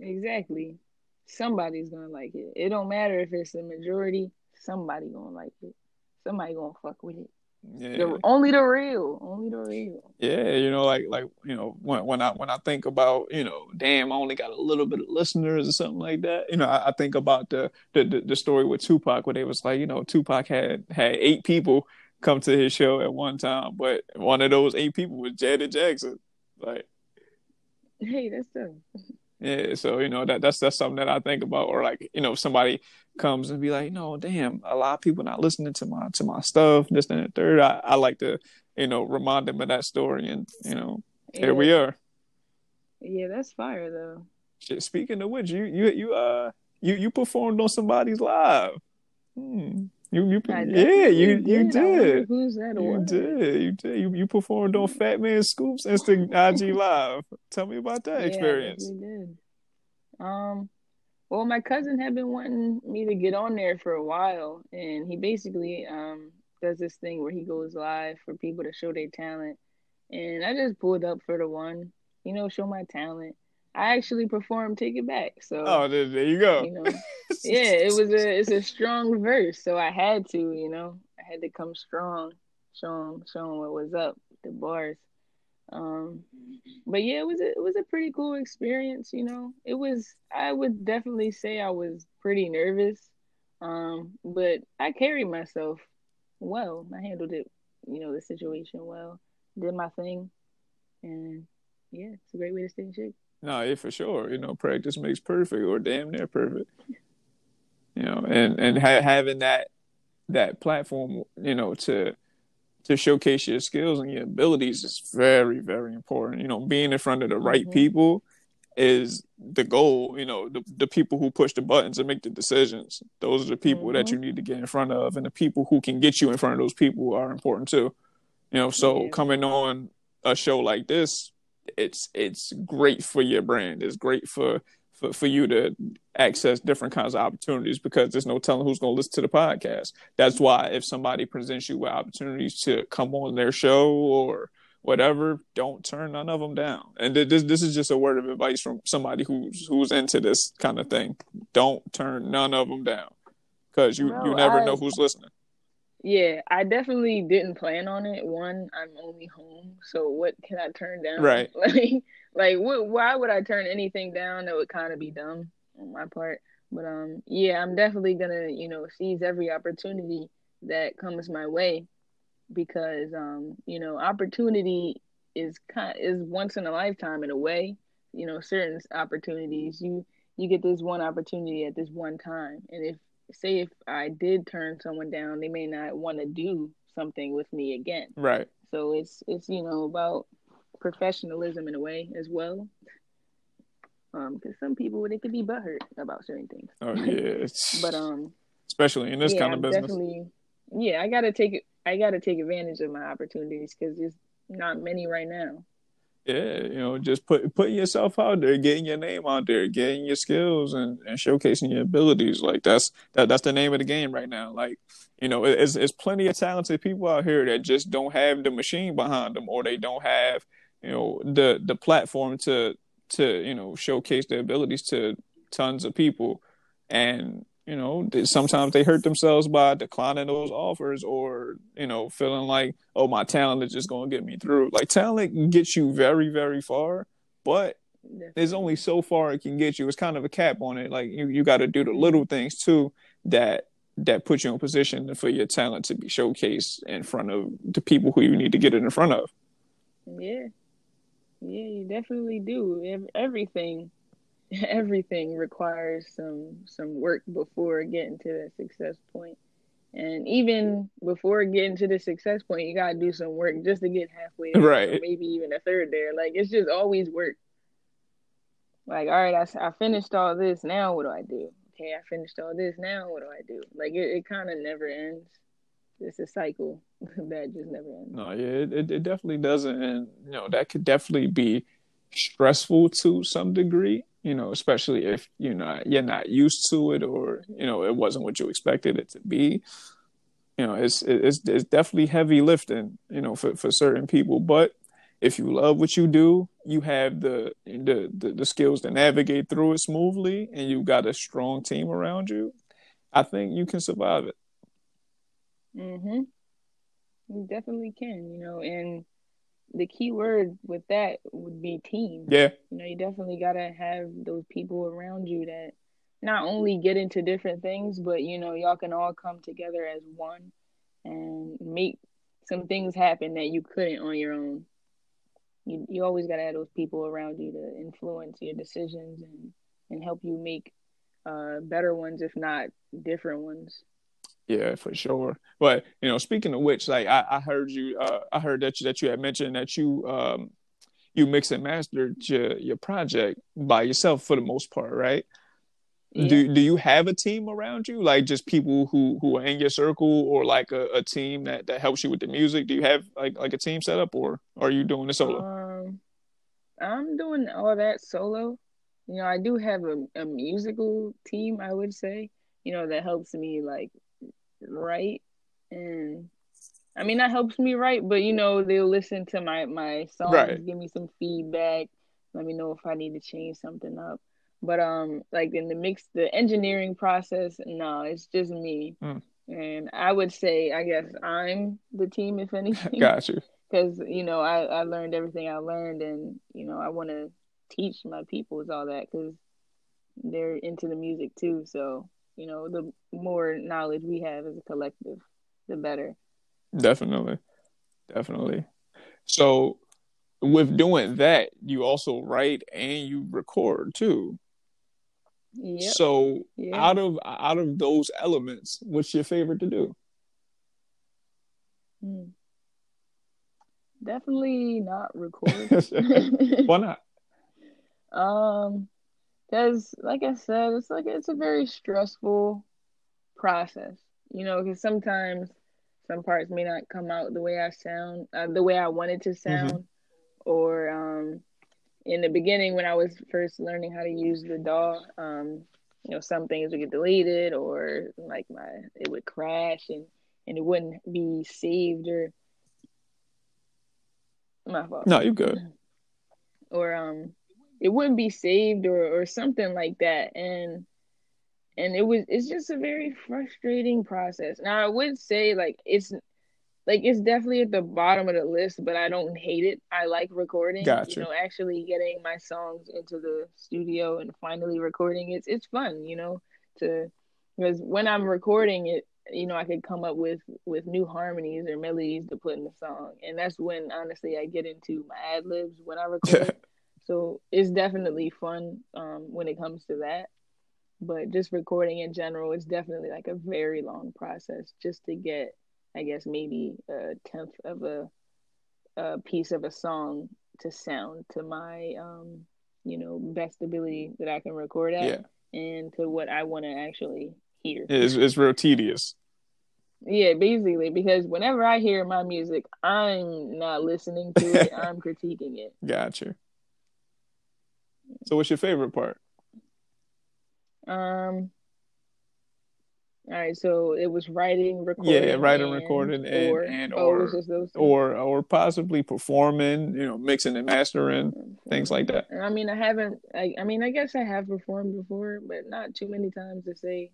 Exactly, somebody's gonna like it. It don't matter if it's the majority. Somebody gonna like it. Somebody gonna fuck with it. Yeah. Only the real. Yeah, you know, like you know, when I think about, you know, damn, I only got a little bit of listeners or something like that. You know, I think about the story with Tupac, where they was like, you know, Tupac had 8 people come to his show at one time, but one of those 8 people was Janet Jackson. Like, hey, that's them. Yeah, so you know that's something that I think about, or like, you know, if somebody comes and be like, no, damn, a lot of people not listening to my stuff, this and the third. I like to, you know, remind them of that story, and you know, here we are. Yeah, that's fire though. Shit, speaking of which, you performed on somebody's live. You did. Who's that? You performed on Fat Man Scoop's Insta IG Live. Tell me about that experience. We did. Well, my cousin had been wanting me to get on there for a while, and he basically does this thing where he goes live for people to show their talent, and I just pulled up for the one, you know, show my talent. I actually performed "Take It Back," so there you go. You know, yeah, it's a strong verse, so I had to, you know, come strong, show 'em what was up, the bars. But yeah, it was a pretty cool experience, you know. I would definitely say I was pretty nervous, but I carried myself well. I handled it, you know, the situation well, did my thing, and yeah, it's a great way to stay in shape. No, yeah, for sure. You know, practice makes perfect, or damn near perfect. You know, and having that platform, you know, to showcase your skills and your abilities is very, very important. You know, being in front of the right people is the goal. You know, the people who push the buttons and make the decisions. Those are the people that you need to get in front of, and the people who can get you in front of those people are important too. You know, so coming on a show like this, it's great for your brand. It's great for you to access different kinds of opportunities, because there's no telling who's going to listen to the podcast. That's why if somebody presents you with opportunities to come on their show or whatever, don't turn none of them down. And this is just a word of advice from somebody who's into this kind of thing. Don't turn none of them down, because you never know who's listening. Yeah, I definitely didn't plan on it. One, I'm only home, so what can I turn down? Right. Why would I turn anything down? That would kind of be dumb on my part. But, yeah, I'm definitely going to, seize every opportunity that comes my way because, opportunity is once in a lifetime in a way. Certain opportunities, you get this one opportunity at this one time. And if I did turn someone down, they may not want to do something with me again. Right. So it's about professionalism in a way as well. Because some people, they could be butthurt about certain things. Oh yeah. But especially in this kind of business. Yeah, I gotta take advantage of my opportunities because there's not many right now. Yeah, just putting yourself out there, getting your name out there, getting your skills and showcasing your abilities. Like that's the name of the game right now. Like, it's plenty of talented people out here that just don't have the machine behind them, or they don't have, the platform to showcase their abilities to tons of people. And, sometimes they hurt themselves by declining those offers or, feeling like, oh, my talent is just going to get me through. Like, talent gets you very, very far, but there's only so far it can get you. It's kind of a cap on it. Like, you got to do the little things, too, that put you in position for your talent to be showcased in front of the people who you need to get it in front of. Yeah. Yeah, you definitely do. Everything requires some work before getting to that success point. And even before getting to the success point, you got to do some work just to get halfway there, right? Or maybe even a third there. Like, it's just always work. Like, all right, I finished all this. Now what do I do? Okay, I finished all this. Now what do I do? Like, it kind of never ends. It's a cycle that just never ends. No, yeah, it definitely doesn't. And, that could definitely be stressful to some degree, especially if you're not used to it, or, it wasn't what you expected it to be. It's definitely heavy lifting, for certain people. But if you love what you do, you have the skills to navigate through it smoothly, and you've got a strong team around you, I think you can survive it. Mm-hmm. You definitely can, and the key word with that would be team. Yeah. You definitely gotta have those people around you that not only get into different things, but, y'all can all come together as one and make some things happen that you couldn't on your own. You always gotta have those people around you to influence your decisions and help you make better ones, if not different ones. Yeah, for sure. But, speaking of which, like I heard that you had mentioned that you mix and mastered your project by yourself for the most part, right? Yeah. Do you have a team around you? Like, just people who are in your circle, or like a team that helps you with the music? Do you have like a team set up, or are you doing it solo? I'm doing all that solo. I do have a musical team, I would say, that helps me write, and I mean that helps me write, but they'll listen to my songs, right? Give me some feedback, let me know if I need to change something up. But in the engineering process, no, it's just me. And I would say, I guess I'm the team, if anything. Got you. Because I learned everything I learned, and I want to teach my peoples all that, because they're into the music too. So the more knowledge we have as a collective, the better. Definitely. So with doing that, you also write and you record too. Yep. So yeah. Out of those elements, what's your favorite to do? Definitely not record. Why not? Because, like I said, it's a very stressful process, because sometimes some parts may not come out the way I sound, the way I want it to sound. Mm-hmm. Or in the beginning, when I was first learning how to use the DAW, some things would get deleted, or it would crash and it wouldn't be saved, or my fault. No, you're good. Or it wouldn't be saved or something like that. And And it's just a very frustrating process. Now, I would say, it's definitely at the bottom of the list, but I don't hate it. I like recording. Gotcha. You know, actually getting my songs into the studio and finally recording it's fun, you know, because when I'm recording it, you know, I could come up with new harmonies or melodies to put in the song. And that's when, honestly, I get into my ad-libs when I record. So it's definitely fun when it comes to that. But just recording in general, it's definitely like a very long process just to get, I guess, maybe a tenth of a piece of a song to sound to my, best ability that I can record at and to what I want to actually hear. It's real tedious. Yeah, basically, because whenever I hear my music, I'm not listening to it. I'm critiquing it. Gotcha. So what's your favorite part? All right, so it was writing, recording. Yeah, writing, recording, or possibly performing, you know, mixing and mastering, things like that. I mean, I guess I have performed before, but not too many times to say.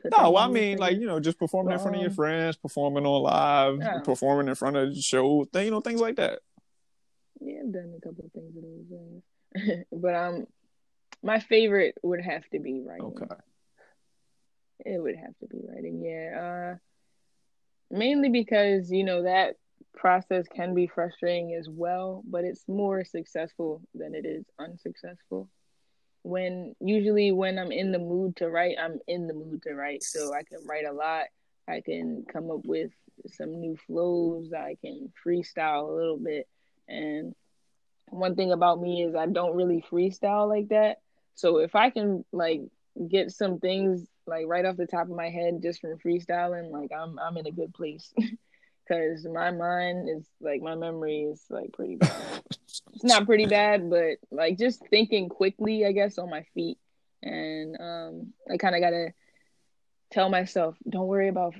Just performing in front of your friends, performing on live, performing in front of shows, things like that. Yeah, I've done a couple of things with those, but my favorite would have to be writing. Okay. It would have to be writing, yeah. Mainly because, that process can be frustrating as well, but it's more successful than it is unsuccessful. When I'm in the mood to write, I'm in the mood to write. So I can write a lot. I can come up with some new flows. I can freestyle a little bit. And one thing about me is I don't really freestyle like that. So if I can, get some things right off the top of my head just from freestyling, I'm in a good place because my mind is my memory is pretty bad. It's not pretty bad, but just thinking quickly, I guess, on my feet, and I kind of gotta tell myself, don't worry about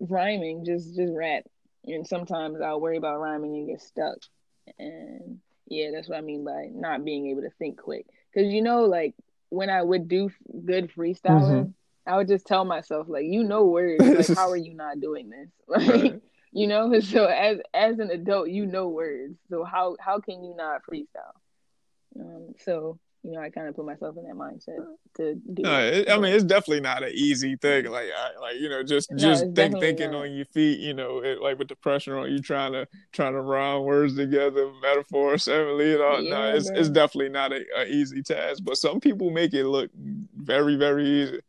rhyming, just rap. And sometimes I'll worry about rhyming and get stuck, and yeah, that's what I mean by not being able to think quick, because when I would do good freestyling, I would just tell myself, words. How are you not doing this? Right. So as an adult, words. So how can you not freestyle? I kind of put myself in that mindset to do. It's definitely not an easy thing. Thinking on your feet. With the pressure on you, trying to rhyme words together, metaphors, severally. It's definitely not an easy task. But some people make it look very, very easy.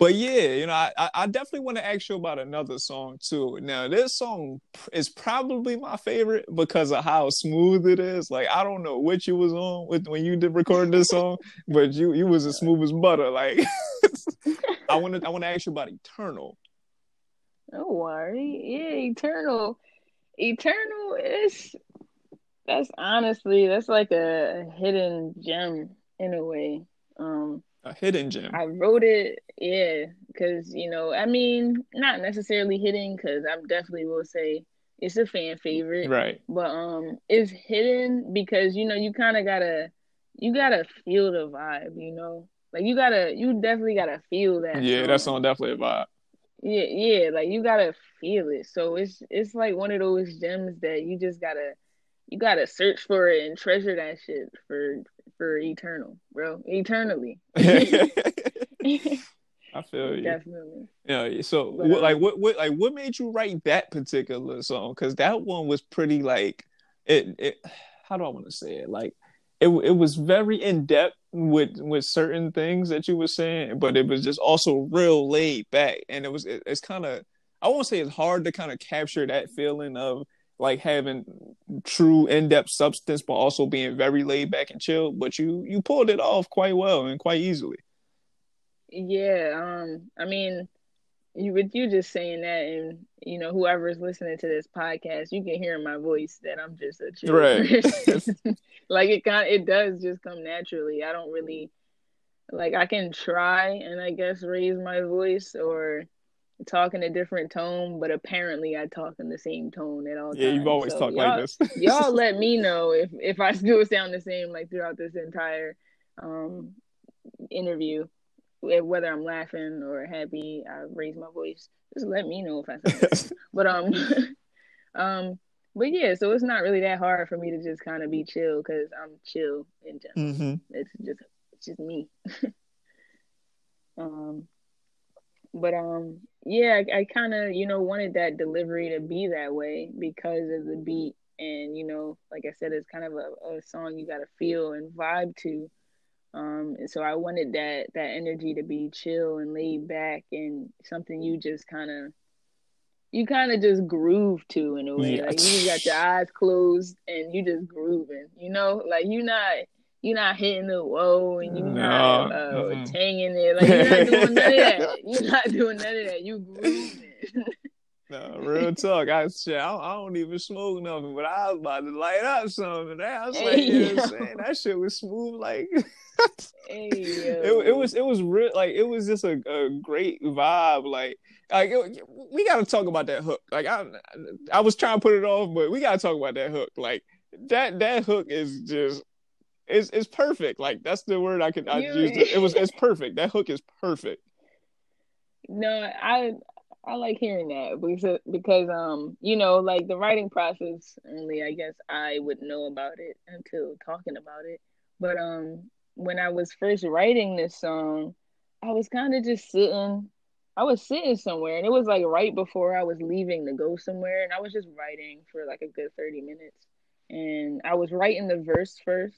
But yeah, I definitely want to ask you about another song too. Now, this song is probably my favorite because of how smooth it is. I don't know what you was on when you did record this song, but you was as smooth as butter. I want to ask you about Eternal. Don't worry, yeah, Eternal. Eternal is that's like a hidden gem in a way. A hidden gem. I wrote it, yeah, because, not necessarily hidden, because I definitely will say it's a fan favorite. Right. But it's hidden because, you kind of gotta feel the vibe, you definitely gotta feel that. Yeah, that song definitely a vibe. Yeah, you gotta feel it. So it's like one of those gems that you just gotta search for it and treasure that shit for eternal, bro. Eternally. I feel you. Definitely. Yeah. So, but, what made you write that particular song? Because that one was pretty how do I want to say it? It was very in depth with certain things that you were saying, but it was just also real laid back, and it's kind of, I won't say it's hard to kind of capture that feeling of having true in-depth substance, but also being very laid back and chill. But you pulled it off quite well and quite easily. Yeah, you just saying that, and whoever's listening to this podcast, you can hear in my voice that I'm just a chill person. It does just come naturally. I don't really I can try and I guess raise my voice or talk in a different tone, but apparently I talk in the same tone at all times. Yeah, you've always talked like this. Y'all let me know if I still sound the same throughout this entire interview. whether I'm laughing or happy, I raise my voice. Just let me know if I sound bad. But yeah, so it's not really that hard for me to just kind of be chill because I'm chill in general. Mm-hmm. It's just me. Yeah, I kind of, wanted that delivery to be that way because of the beat. And, like I said, it's kind of a song you got to feel and vibe to. And so I wanted that energy to be chill and laid back and something you just kind of just groove to in a way. Yeah. Like you got your eyes closed and you just grooving, like you're not hitting the whoa and you're not tanging it. Like you're not doing none of that. You grooving. No, real talk. I don't even smoke nothing, but I was about to light up something. I was like, that shit was smooth. Like, it was real. Like, it was just a great vibe. We gotta talk about that hook. Like, I was trying to put it off, but we gotta talk about that hook. Like, that hook is just. It's perfect. Like that's the word I used. It's perfect. That hook is perfect. No, I like hearing that because like the writing process only I guess I would know about it until talking about it. But when I was first writing this song, I was kind of just sitting. I was sitting somewhere, and it was like right before I was leaving to go somewhere, and I was just writing for like a good 30 minutes, and I was writing the verse first.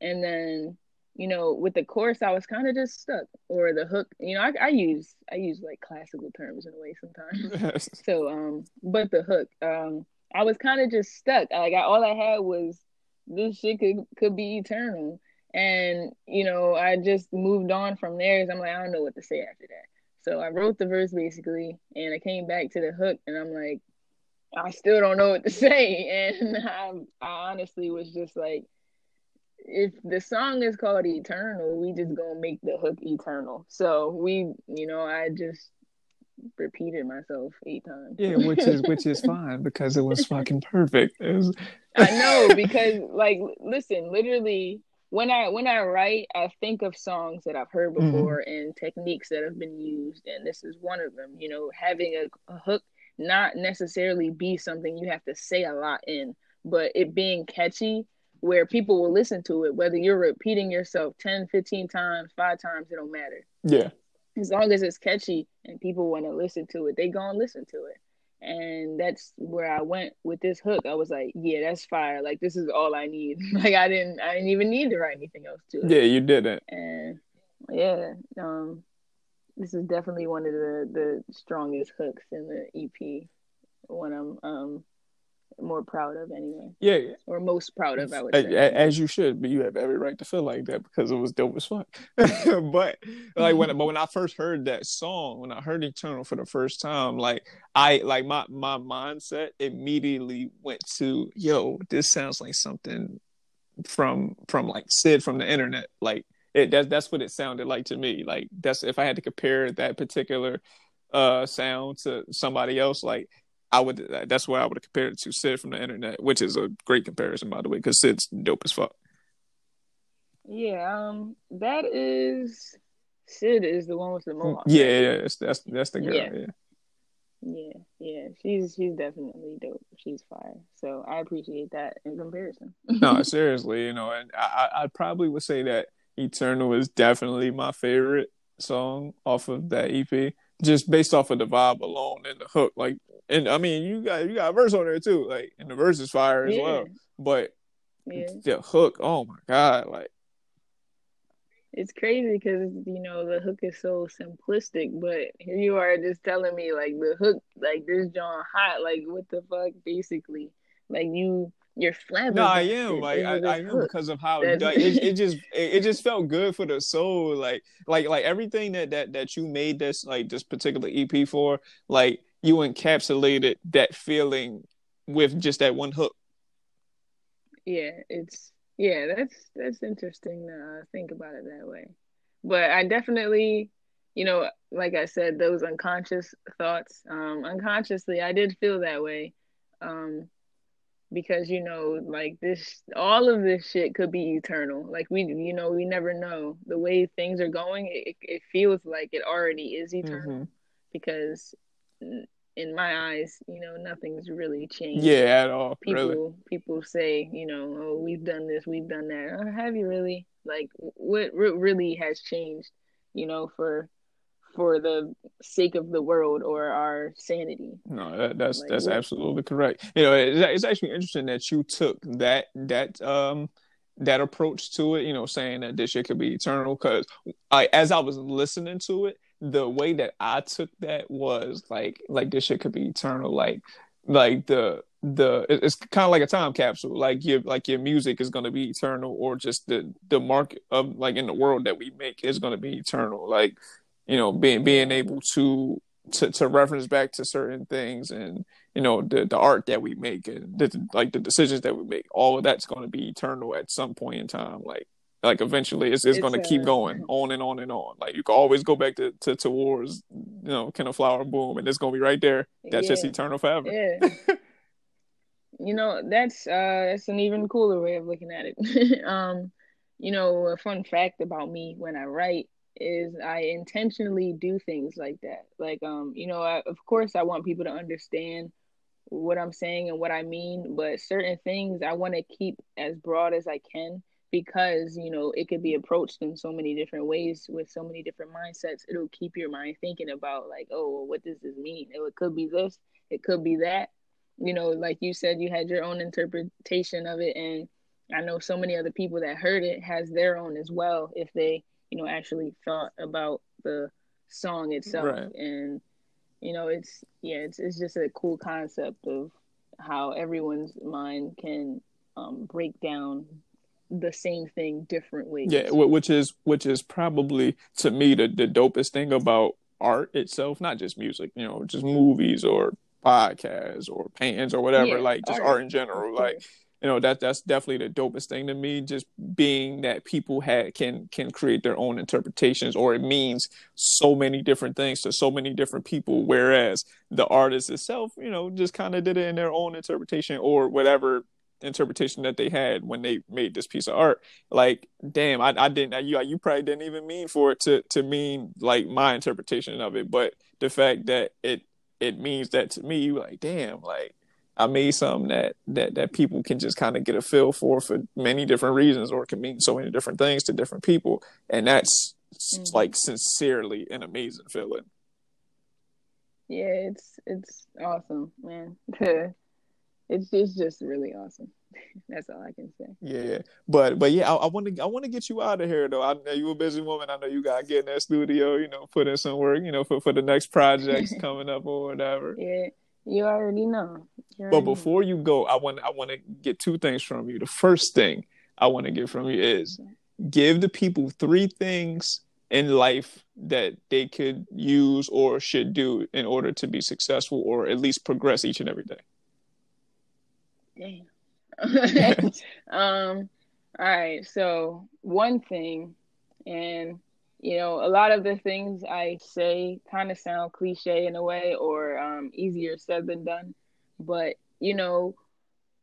And then, with the chorus, I was kind of just stuck. Or the hook, I use like classical terms in a way sometimes. So, but the hook, I was kind of just stuck. Like all I had was this shit could be eternal. And, I just moved on from there. So I'm like, I don't know what to say after that. So I wrote the verse basically, and I came back to the hook, and I'm like, I still don't know what to say. And I honestly was just like, if the song is called Eternal, we just gonna make the hook eternal. So I just repeated myself 8 times. Yeah, which is fine because it was fucking perfect. I know, because listen, literally when I write, I think of songs that I've heard before and techniques that have been used, and this is one of them. Having a hook not necessarily be something you have to say a lot in, but it being catchy, where people will listen to it, whether you're repeating yourself 10, 15 times, 5 times, it don't matter. Yeah. As long as it's catchy and people want to listen to it, they gonna listen to it. And that's where I went with this hook. I was like, yeah, that's fire. Like, this is all I need. Like, I didn't even need to write anything else to it. Yeah, you didn't. And yeah, this is definitely one of the strongest hooks in the EP. One I'm, more proud of anyway. Yeah. Or most proud of, I would say. As you should, but you have every right to feel like that because it was dope as fuck. But when I first heard that song, when I heard Eternal for the first time, my mindset immediately went to, yo, this sounds like something from like Sid from the internet. Like that's what it sounded like to me. Like that's, if I had to compare that particular sound to somebody else, like that's where I would have compared it to Sid from the internet, which is a great comparison, by the way, because Sid's dope as fuck. Yeah, Sid is the one with the mohawk. Yeah, that's the girl. Yeah. She's definitely dope. She's fire. So I appreciate that in comparison. No, seriously, and I probably would say that Eternal is definitely my favorite song off of that EP, just based off of the vibe alone and the hook, like. And I mean, you got a verse on there too, like, and the verse is fire as well. But the hook, oh my god, like it's crazy because the hook is so simplistic. But here you are just telling me like the hook, like this John hot, like what the fuck, basically, like you're flabbergasted. No, I am like I am because of how it just felt good for the soul, like everything that you made this like this particular EP for, like. You encapsulated that feeling with just that one hook. Yeah, that's interesting to think about it that way. But I definitely, like I said, those unconscious thoughts, unconsciously, I did feel that way. because, you know, like this, all of this shit could be eternal. Like we never know. The way things are going, it feels like it already is eternal, mm-hmm. because in my eyes, you know, nothing's really changed. Yeah, at all. People say, you know, oh, we've done this, we've done that. Oh, have you really? Like, what really has changed, you know, for the sake of the world or our sanity? No, that's absolutely correct. You know, it's actually interesting that you took that approach to it, you know, saying that this shit could be eternal, because as I was listening to it, the way that I took that was like this shit could be eternal, like the it's kind of like a time capsule, like your music is going to be eternal, or just the mark of, like, in the world that we make is going to be eternal, like, you know, being able to reference back to certain things, and, you know, the art that we make, and the decisions that we make, all of that's going to be eternal at some point in time. Like eventually it's going to keep going on and on and on. Like, you can always go back to Tawor's, you know, Can a Flower Bloom, and it's going to be right there. That's just eternal forever. Yeah. You know, that's an even cooler way of looking at it. You know, a fun fact about me when I write is I intentionally do things like that. Like, you know, of course I want people to understand what I'm saying and what I mean, but certain things I want to keep as broad as I can, because, you know, it could be approached in so many different ways with so many different mindsets. It'll keep your mind thinking about, like, oh, well, what does this mean? It could be this, it could be that. You know, like you said, you had your own interpretation of it, and I know so many other people that heard it has their own as well, if they, you know, actually thought about the song itself. Right. And, you know, it's just a cool concept of how everyone's mind can break down the same thing different ways. Yeah, which is probably, to me, the dopest thing about art itself, not just music, you know, just movies or podcasts or paintings or whatever, like just art in general. Like, you know, that's definitely the dopest thing to me, just being that people can create their own interpretations, or it means so many different things to so many different people, whereas the artist itself, you know, just kind of did it in their own interpretation, or whatever interpretation that they had when they made this piece of art. Like, damn, I didn't, you probably didn't even mean for it to mean like my interpretation of it, but the fact that it means that to me, like, damn, like, I made something that people can just kind of get a feel for many different reasons, or it can mean so many different things to different people. And that's like sincerely an amazing feeling. Yeah, it's awesome, man. It's just really awesome. That's all I can say. Yeah, but yeah, I want to get you out of here though. I know you're a busy woman. I know you gotta get in that studio, you know, put in some work, you know, for the next projects coming up or whatever. Yeah, you already know. Before you go, I want to get two things from you. The first thing I want to get from you is give the people three things in life that they could use or should do in order to be successful, or at least progress each and every day. Damn. All right, so one thing, and, you know, a lot of the things I say kind of sound cliche in a way, or easier said than done, but, you know,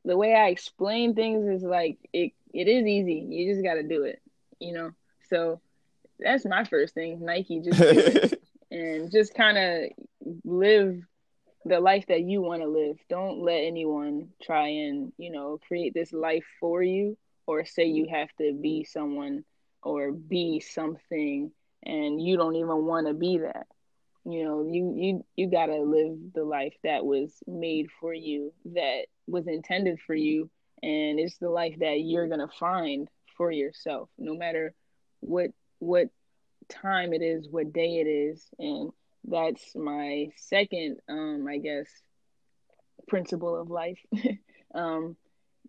the way I explain things is like it is easy, you just got to do it, you know. So that's my first thing, Nike, just do it. And just kind of live the life that you want to live. Don't let anyone try and, you know, create this life for you, or say you have to be someone or be something, and you don't even want to be that. You know, you got to live the life that was made for you, that was intended for you, and it's the life that you're going to find for yourself, no matter what time it is, what day it is. And that's my second, I guess, principle of life.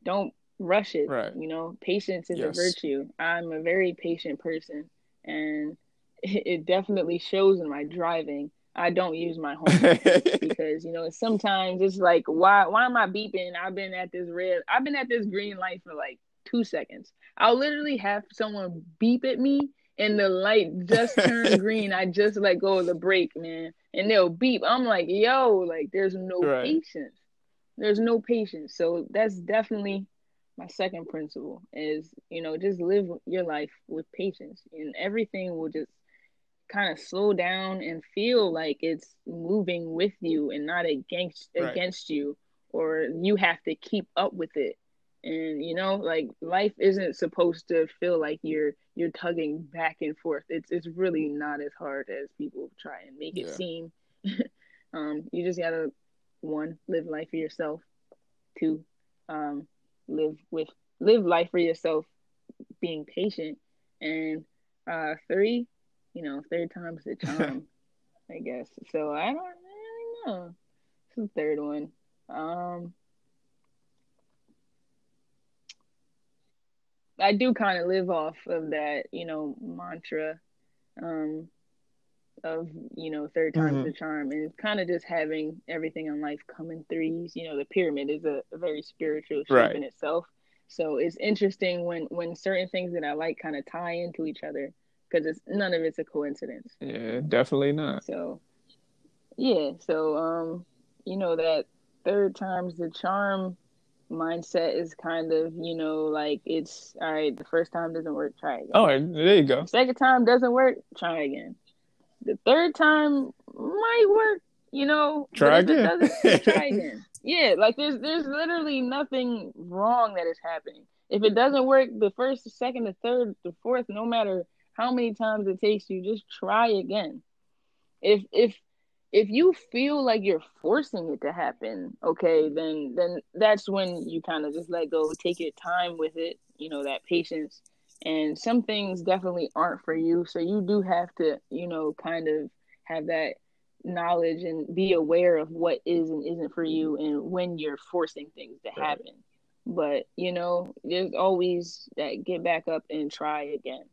Don't rush it. Right. You know, patience is a virtue. I'm a very patient person, and it definitely shows in my driving. I don't use my horn because, you know, sometimes it's like, why am I beeping? I've been at this green light for like 2 seconds. I'll literally have someone beep at me, and the light just turned green. I just let go of the brake, man. And they'll beep. I'm like, yo, like, there's no patience. There's no patience. So that's definitely my second principle is, you know, just live your life with patience, and everything will just kind of slow down and feel like it's moving with you and not against you, or you have to keep up with it. And, you know, like, life isn't supposed to feel like you're tugging back and forth. It's really not as hard as people try and make it seem. You just gotta, 1, live life for yourself. 2, live life for yourself, being patient. And 3, you know, 3rd time's the charm, I guess. So I don't really know. This is the 3rd one. I do kind of live off of that, you know, mantra of, you know, 3rd time's the charm, and it's kind of just having everything in life come in threes. You know, the pyramid is a very spiritual shape in itself. So it's interesting when certain things that I like kind of tie into each other, because none of it's a coincidence. Yeah, definitely not. So, yeah. So, you know, that 3rd time's the charm mindset is kind of, you know, like, it's, all right, the 1st time doesn't work, try again. Oh, there you go. 2nd time doesn't work, try again. The 3rd time might work, you know. Try again. Try again. Yeah, like, there's literally nothing wrong that is happening. If it doesn't work the 1st, the 2nd, the 3rd, the 4th, no matter how many times it takes you, just try again. If you feel like you're forcing it to happen, okay, then that's when you kind of just let go, take your time with it, you know, that patience. And some things definitely aren't for you, so you do have to, you know, kind of have that knowledge and be aware of what is and isn't for you and when you're forcing things to happen. But, you know, there's always that get back up and try again,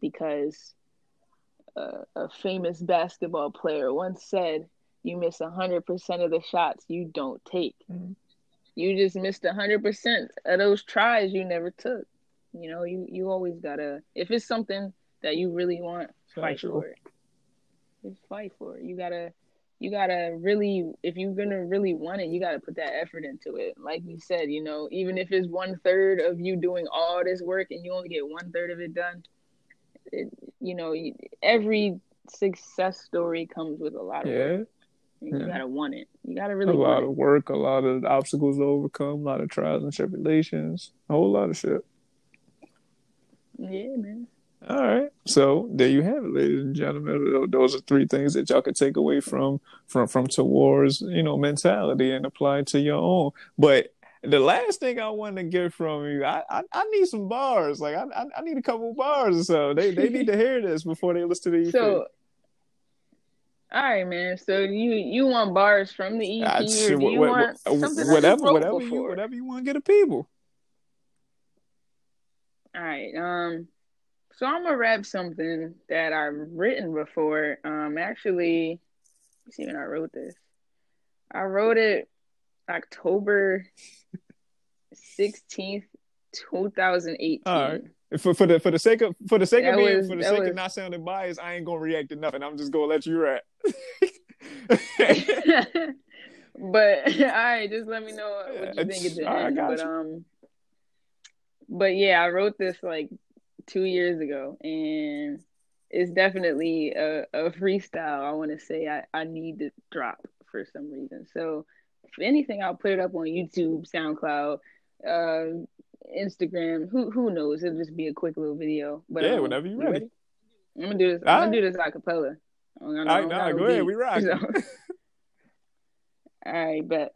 because a famous basketball player once said, you miss 100% of the shots you don't take. You just missed 100% of those tries you never took. You know, you always gotta, if it's something that you really want, fight for it. Just fight for it. You gotta really, if you're gonna really want it, you gotta put that effort into it. Like you said, you know, even if it's 1/3 of you doing all this work and you only get 1/3 of it done, you know, every success story comes with a lot of work. You gotta want it. You gotta really want it. A lot of work, a lot of obstacles to overcome, a lot of trials and tribulations, a whole lot of shit. Yeah, man. All right. So there you have it, ladies and gentlemen. Those are 3 things that y'all can take away from Tawor's, you know, mentality and apply to your own. But the last thing I want to get from you, I need some bars. Like, I need a couple bars or so. They need to hear this before they listen to the EP. So, all right, man. So you want bars from the EP? Whatever you want to get to people. All right, so I'm gonna rap something that I've written before. Actually, let's see when I wrote this. I wrote it October 16th, 2018. All right. For the sake of not sounding biased, I ain't gonna react to nothing. I'm just gonna let you rap. But all right, just let me know what you think at the end. But yeah, I wrote this like 2 years ago, and it's definitely a freestyle. I want to say I need to drop for some reason. So if anything, I'll put it up on YouTube, SoundCloud, Instagram. Who knows? It'll just be a quick little video. But yeah, whenever you're ready. I'm gonna do this. All I'm gonna do this acapella. All right, go ahead. We rock. So. All right, bet.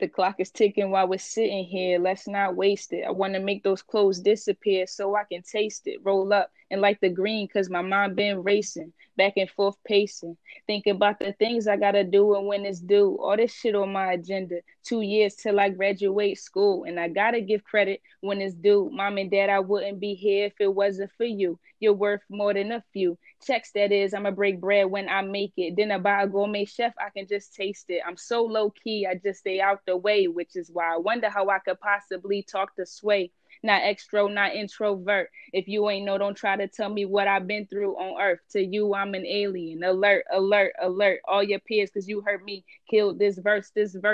The clock is ticking while we're sitting here. Let's not waste it. I want to make those clothes disappear so I can taste it. Roll up and like the green, because my mind been racing. Back and forth pacing. Thinking about the things I got to do and when it's due. All this shit on my agenda. 2 years till I graduate school. And I got to give credit when it's due. Mom and Dad, I wouldn't be here if it wasn't for you. You're worth more than a few. Checks, that is. I'ma break bread when I make it. Then I buy a gourmet chef. I can just taste it. I'm so low key. I just stay out the way, which is why I wonder how I could possibly talk to Sway. not extro, not introvert. If you ain't know, don't try to tell me what I've been through on earth. To you, I'm an alien. Alert, alert, alert. All your peers, because you heard me kill this verse,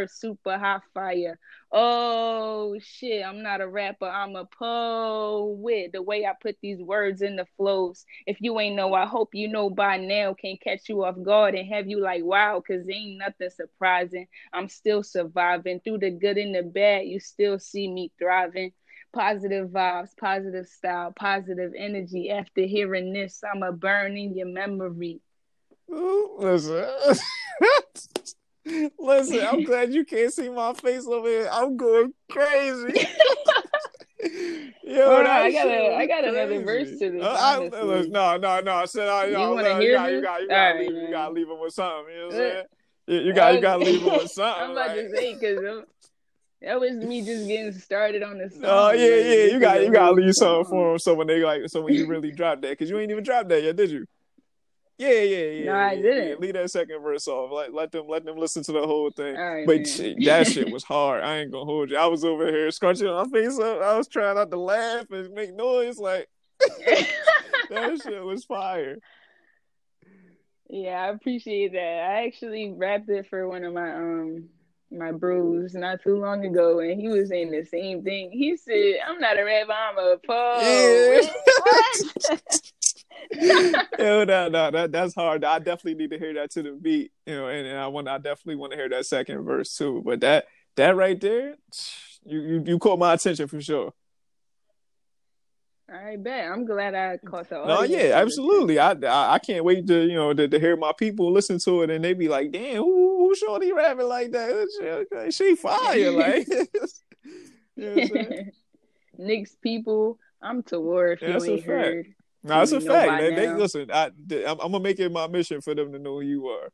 super hot fire. Oh, shit, I'm not a rapper, I'm a poet. The way I put these words in the flows. If you ain't know, I hope you know by now. Can't catch you off guard and have you like, wow, because ain't nothing surprising. I'm still surviving. Through the good and the bad, you still see me thriving. Positive vibes, positive style, positive energy. After hearing this, I'ma burn in your memory. Ooh, listen, I'm glad you can't see my face over here. I'm going crazy. Yo, I got another verse to this. You gotta leave him with something. You know what I'm saying? You gotta leave him with something. I'm about to say, because that was me just getting started on this song. Oh, yeah. You gotta leave something for him. So when you really drop that, because you ain't even dropped that yet, did you? Yeah. No, I didn't. Yeah. Leave that second verse off. Let them listen to the whole thing. Right, but that shit was hard. I ain't gonna hold you. I was over here scrunching my face up. I was trying not to laugh and make noise. Like that shit was fire. Yeah, I appreciate that. I actually rapped it for one of my my bros not too long ago, and he was saying the same thing. He said, "I'm not a rapper, I'm a poet." Yeah. Yo, no, that's hard. I definitely need to hear that to the beat, you know, and I definitely want to hear that second verse too. But that right there, you caught my attention for sure. I bet. I'm glad I caught the audience. No, yeah, absolutely. I can't wait to to hear my people listen to it and they be like, damn, who shorty rapping like that? She fire, like. You know what I'm Nick's people. I'm Tawor. If you ain't heard. No, it's a fact, man. Listen, I'm gonna make it my mission for them to know who you are,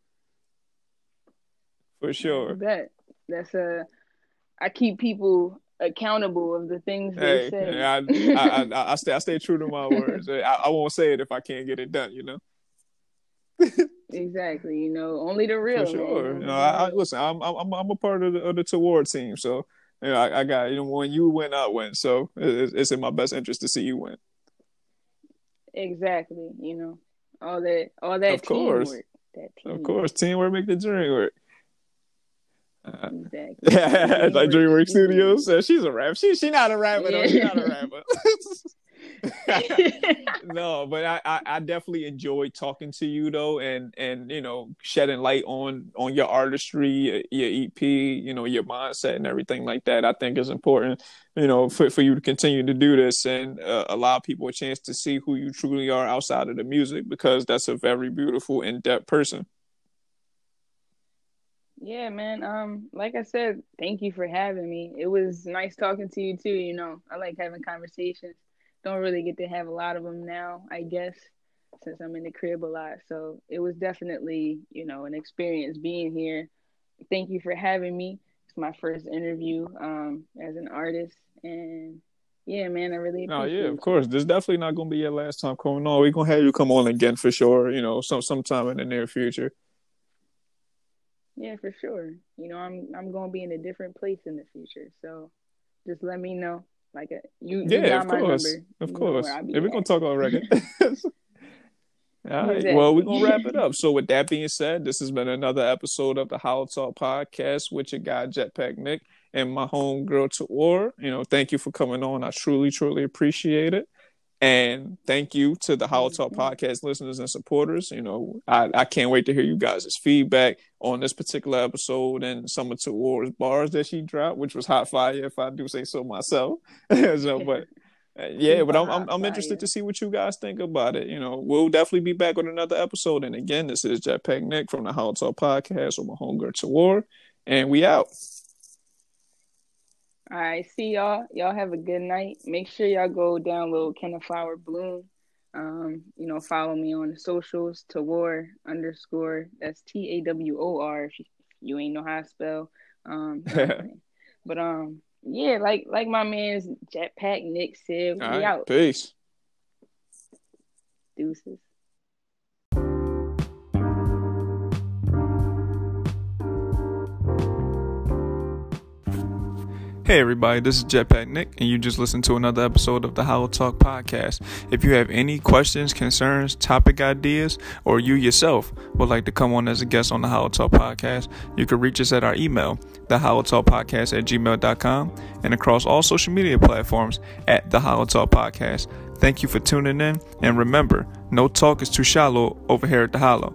for sure. I keep people accountable of the things they say. Yeah, I stay true to my words. I won't say it if I can't get it done. Exactly. Only the real. For sure. Man. Listen. I'm a part of the Tawor team, so I got when you win, I win. So it's in my best interest to see you win. Exactly, all that teamwork. Of course, teamwork make the dream work. Exactly. Yeah, like DreamWorks Studios says, she's a rapper. She not a rapper. Yeah. She's not a rapper. No, but I definitely enjoyed talking to you though, and shedding light on your artistry, your EP, your mindset and everything like that. I think is important, for you to continue to do this and allow people a chance to see who you truly are outside of the music, because that's a very beautiful, in-depth person. Yeah, man. Like I said, thank you for having me. It was nice talking to you too. I like having conversations. Don't really get to have a lot of them now, I guess, since I'm in the crib a lot. So it was definitely, an experience being here. Thank you for having me. It's my first interview as an artist, and yeah, man, I really appreciate it. Oh, yeah, of course. This is definitely not gonna be your last time coming on. We're gonna have you come on again for sure. Sometime in the near future. Yeah, for sure. I'm gonna be in a different place in the future. So just let me know. Like you got my number, of course. Yeah, we're gonna talk on record. All right. Exactly. Well, we're gonna wrap it up. So with that being said, this has been another episode of the Hollow Talk Podcast with your guy Jetpack Nik and my homegirl Tawor. Thank you for coming on. I truly, truly appreciate it. And thank you to the Hollow Talk Podcast listeners and supporters. I can't wait to hear you guys' feedback on this particular episode and some of Tawor's bars that she dropped, which was hot fire, if I do say so myself. But I'm interested to see what you guys think about it. We'll definitely be back on another episode. And again, this is Jetpack Nik from the Hollow Talk Podcast with my homegirl Tawor, and we out. All right, see y'all. Y'all have a good night. Make sure y'all go download Can a Flower Bloom. Follow me on the socials, Tawor_. That's TAWOR. If you ain't know how to spell. But yeah, like my man's Jetpack Nik said, we out. Peace. Deuces. Hey everybody, this is Jetpack Nik, and you just listened to another episode of the Hollow Talk Podcast. If you have any questions, concerns, topic ideas, or you yourself would like to come on as a guest on the Hollow Talk Podcast, you can reach us at our email, thehollowtalkpodcast@gmail.com, and across all social media platforms at the Hollow Talk Podcast. Thank you for tuning in, and remember, no talk is too shallow over here at the Hollow.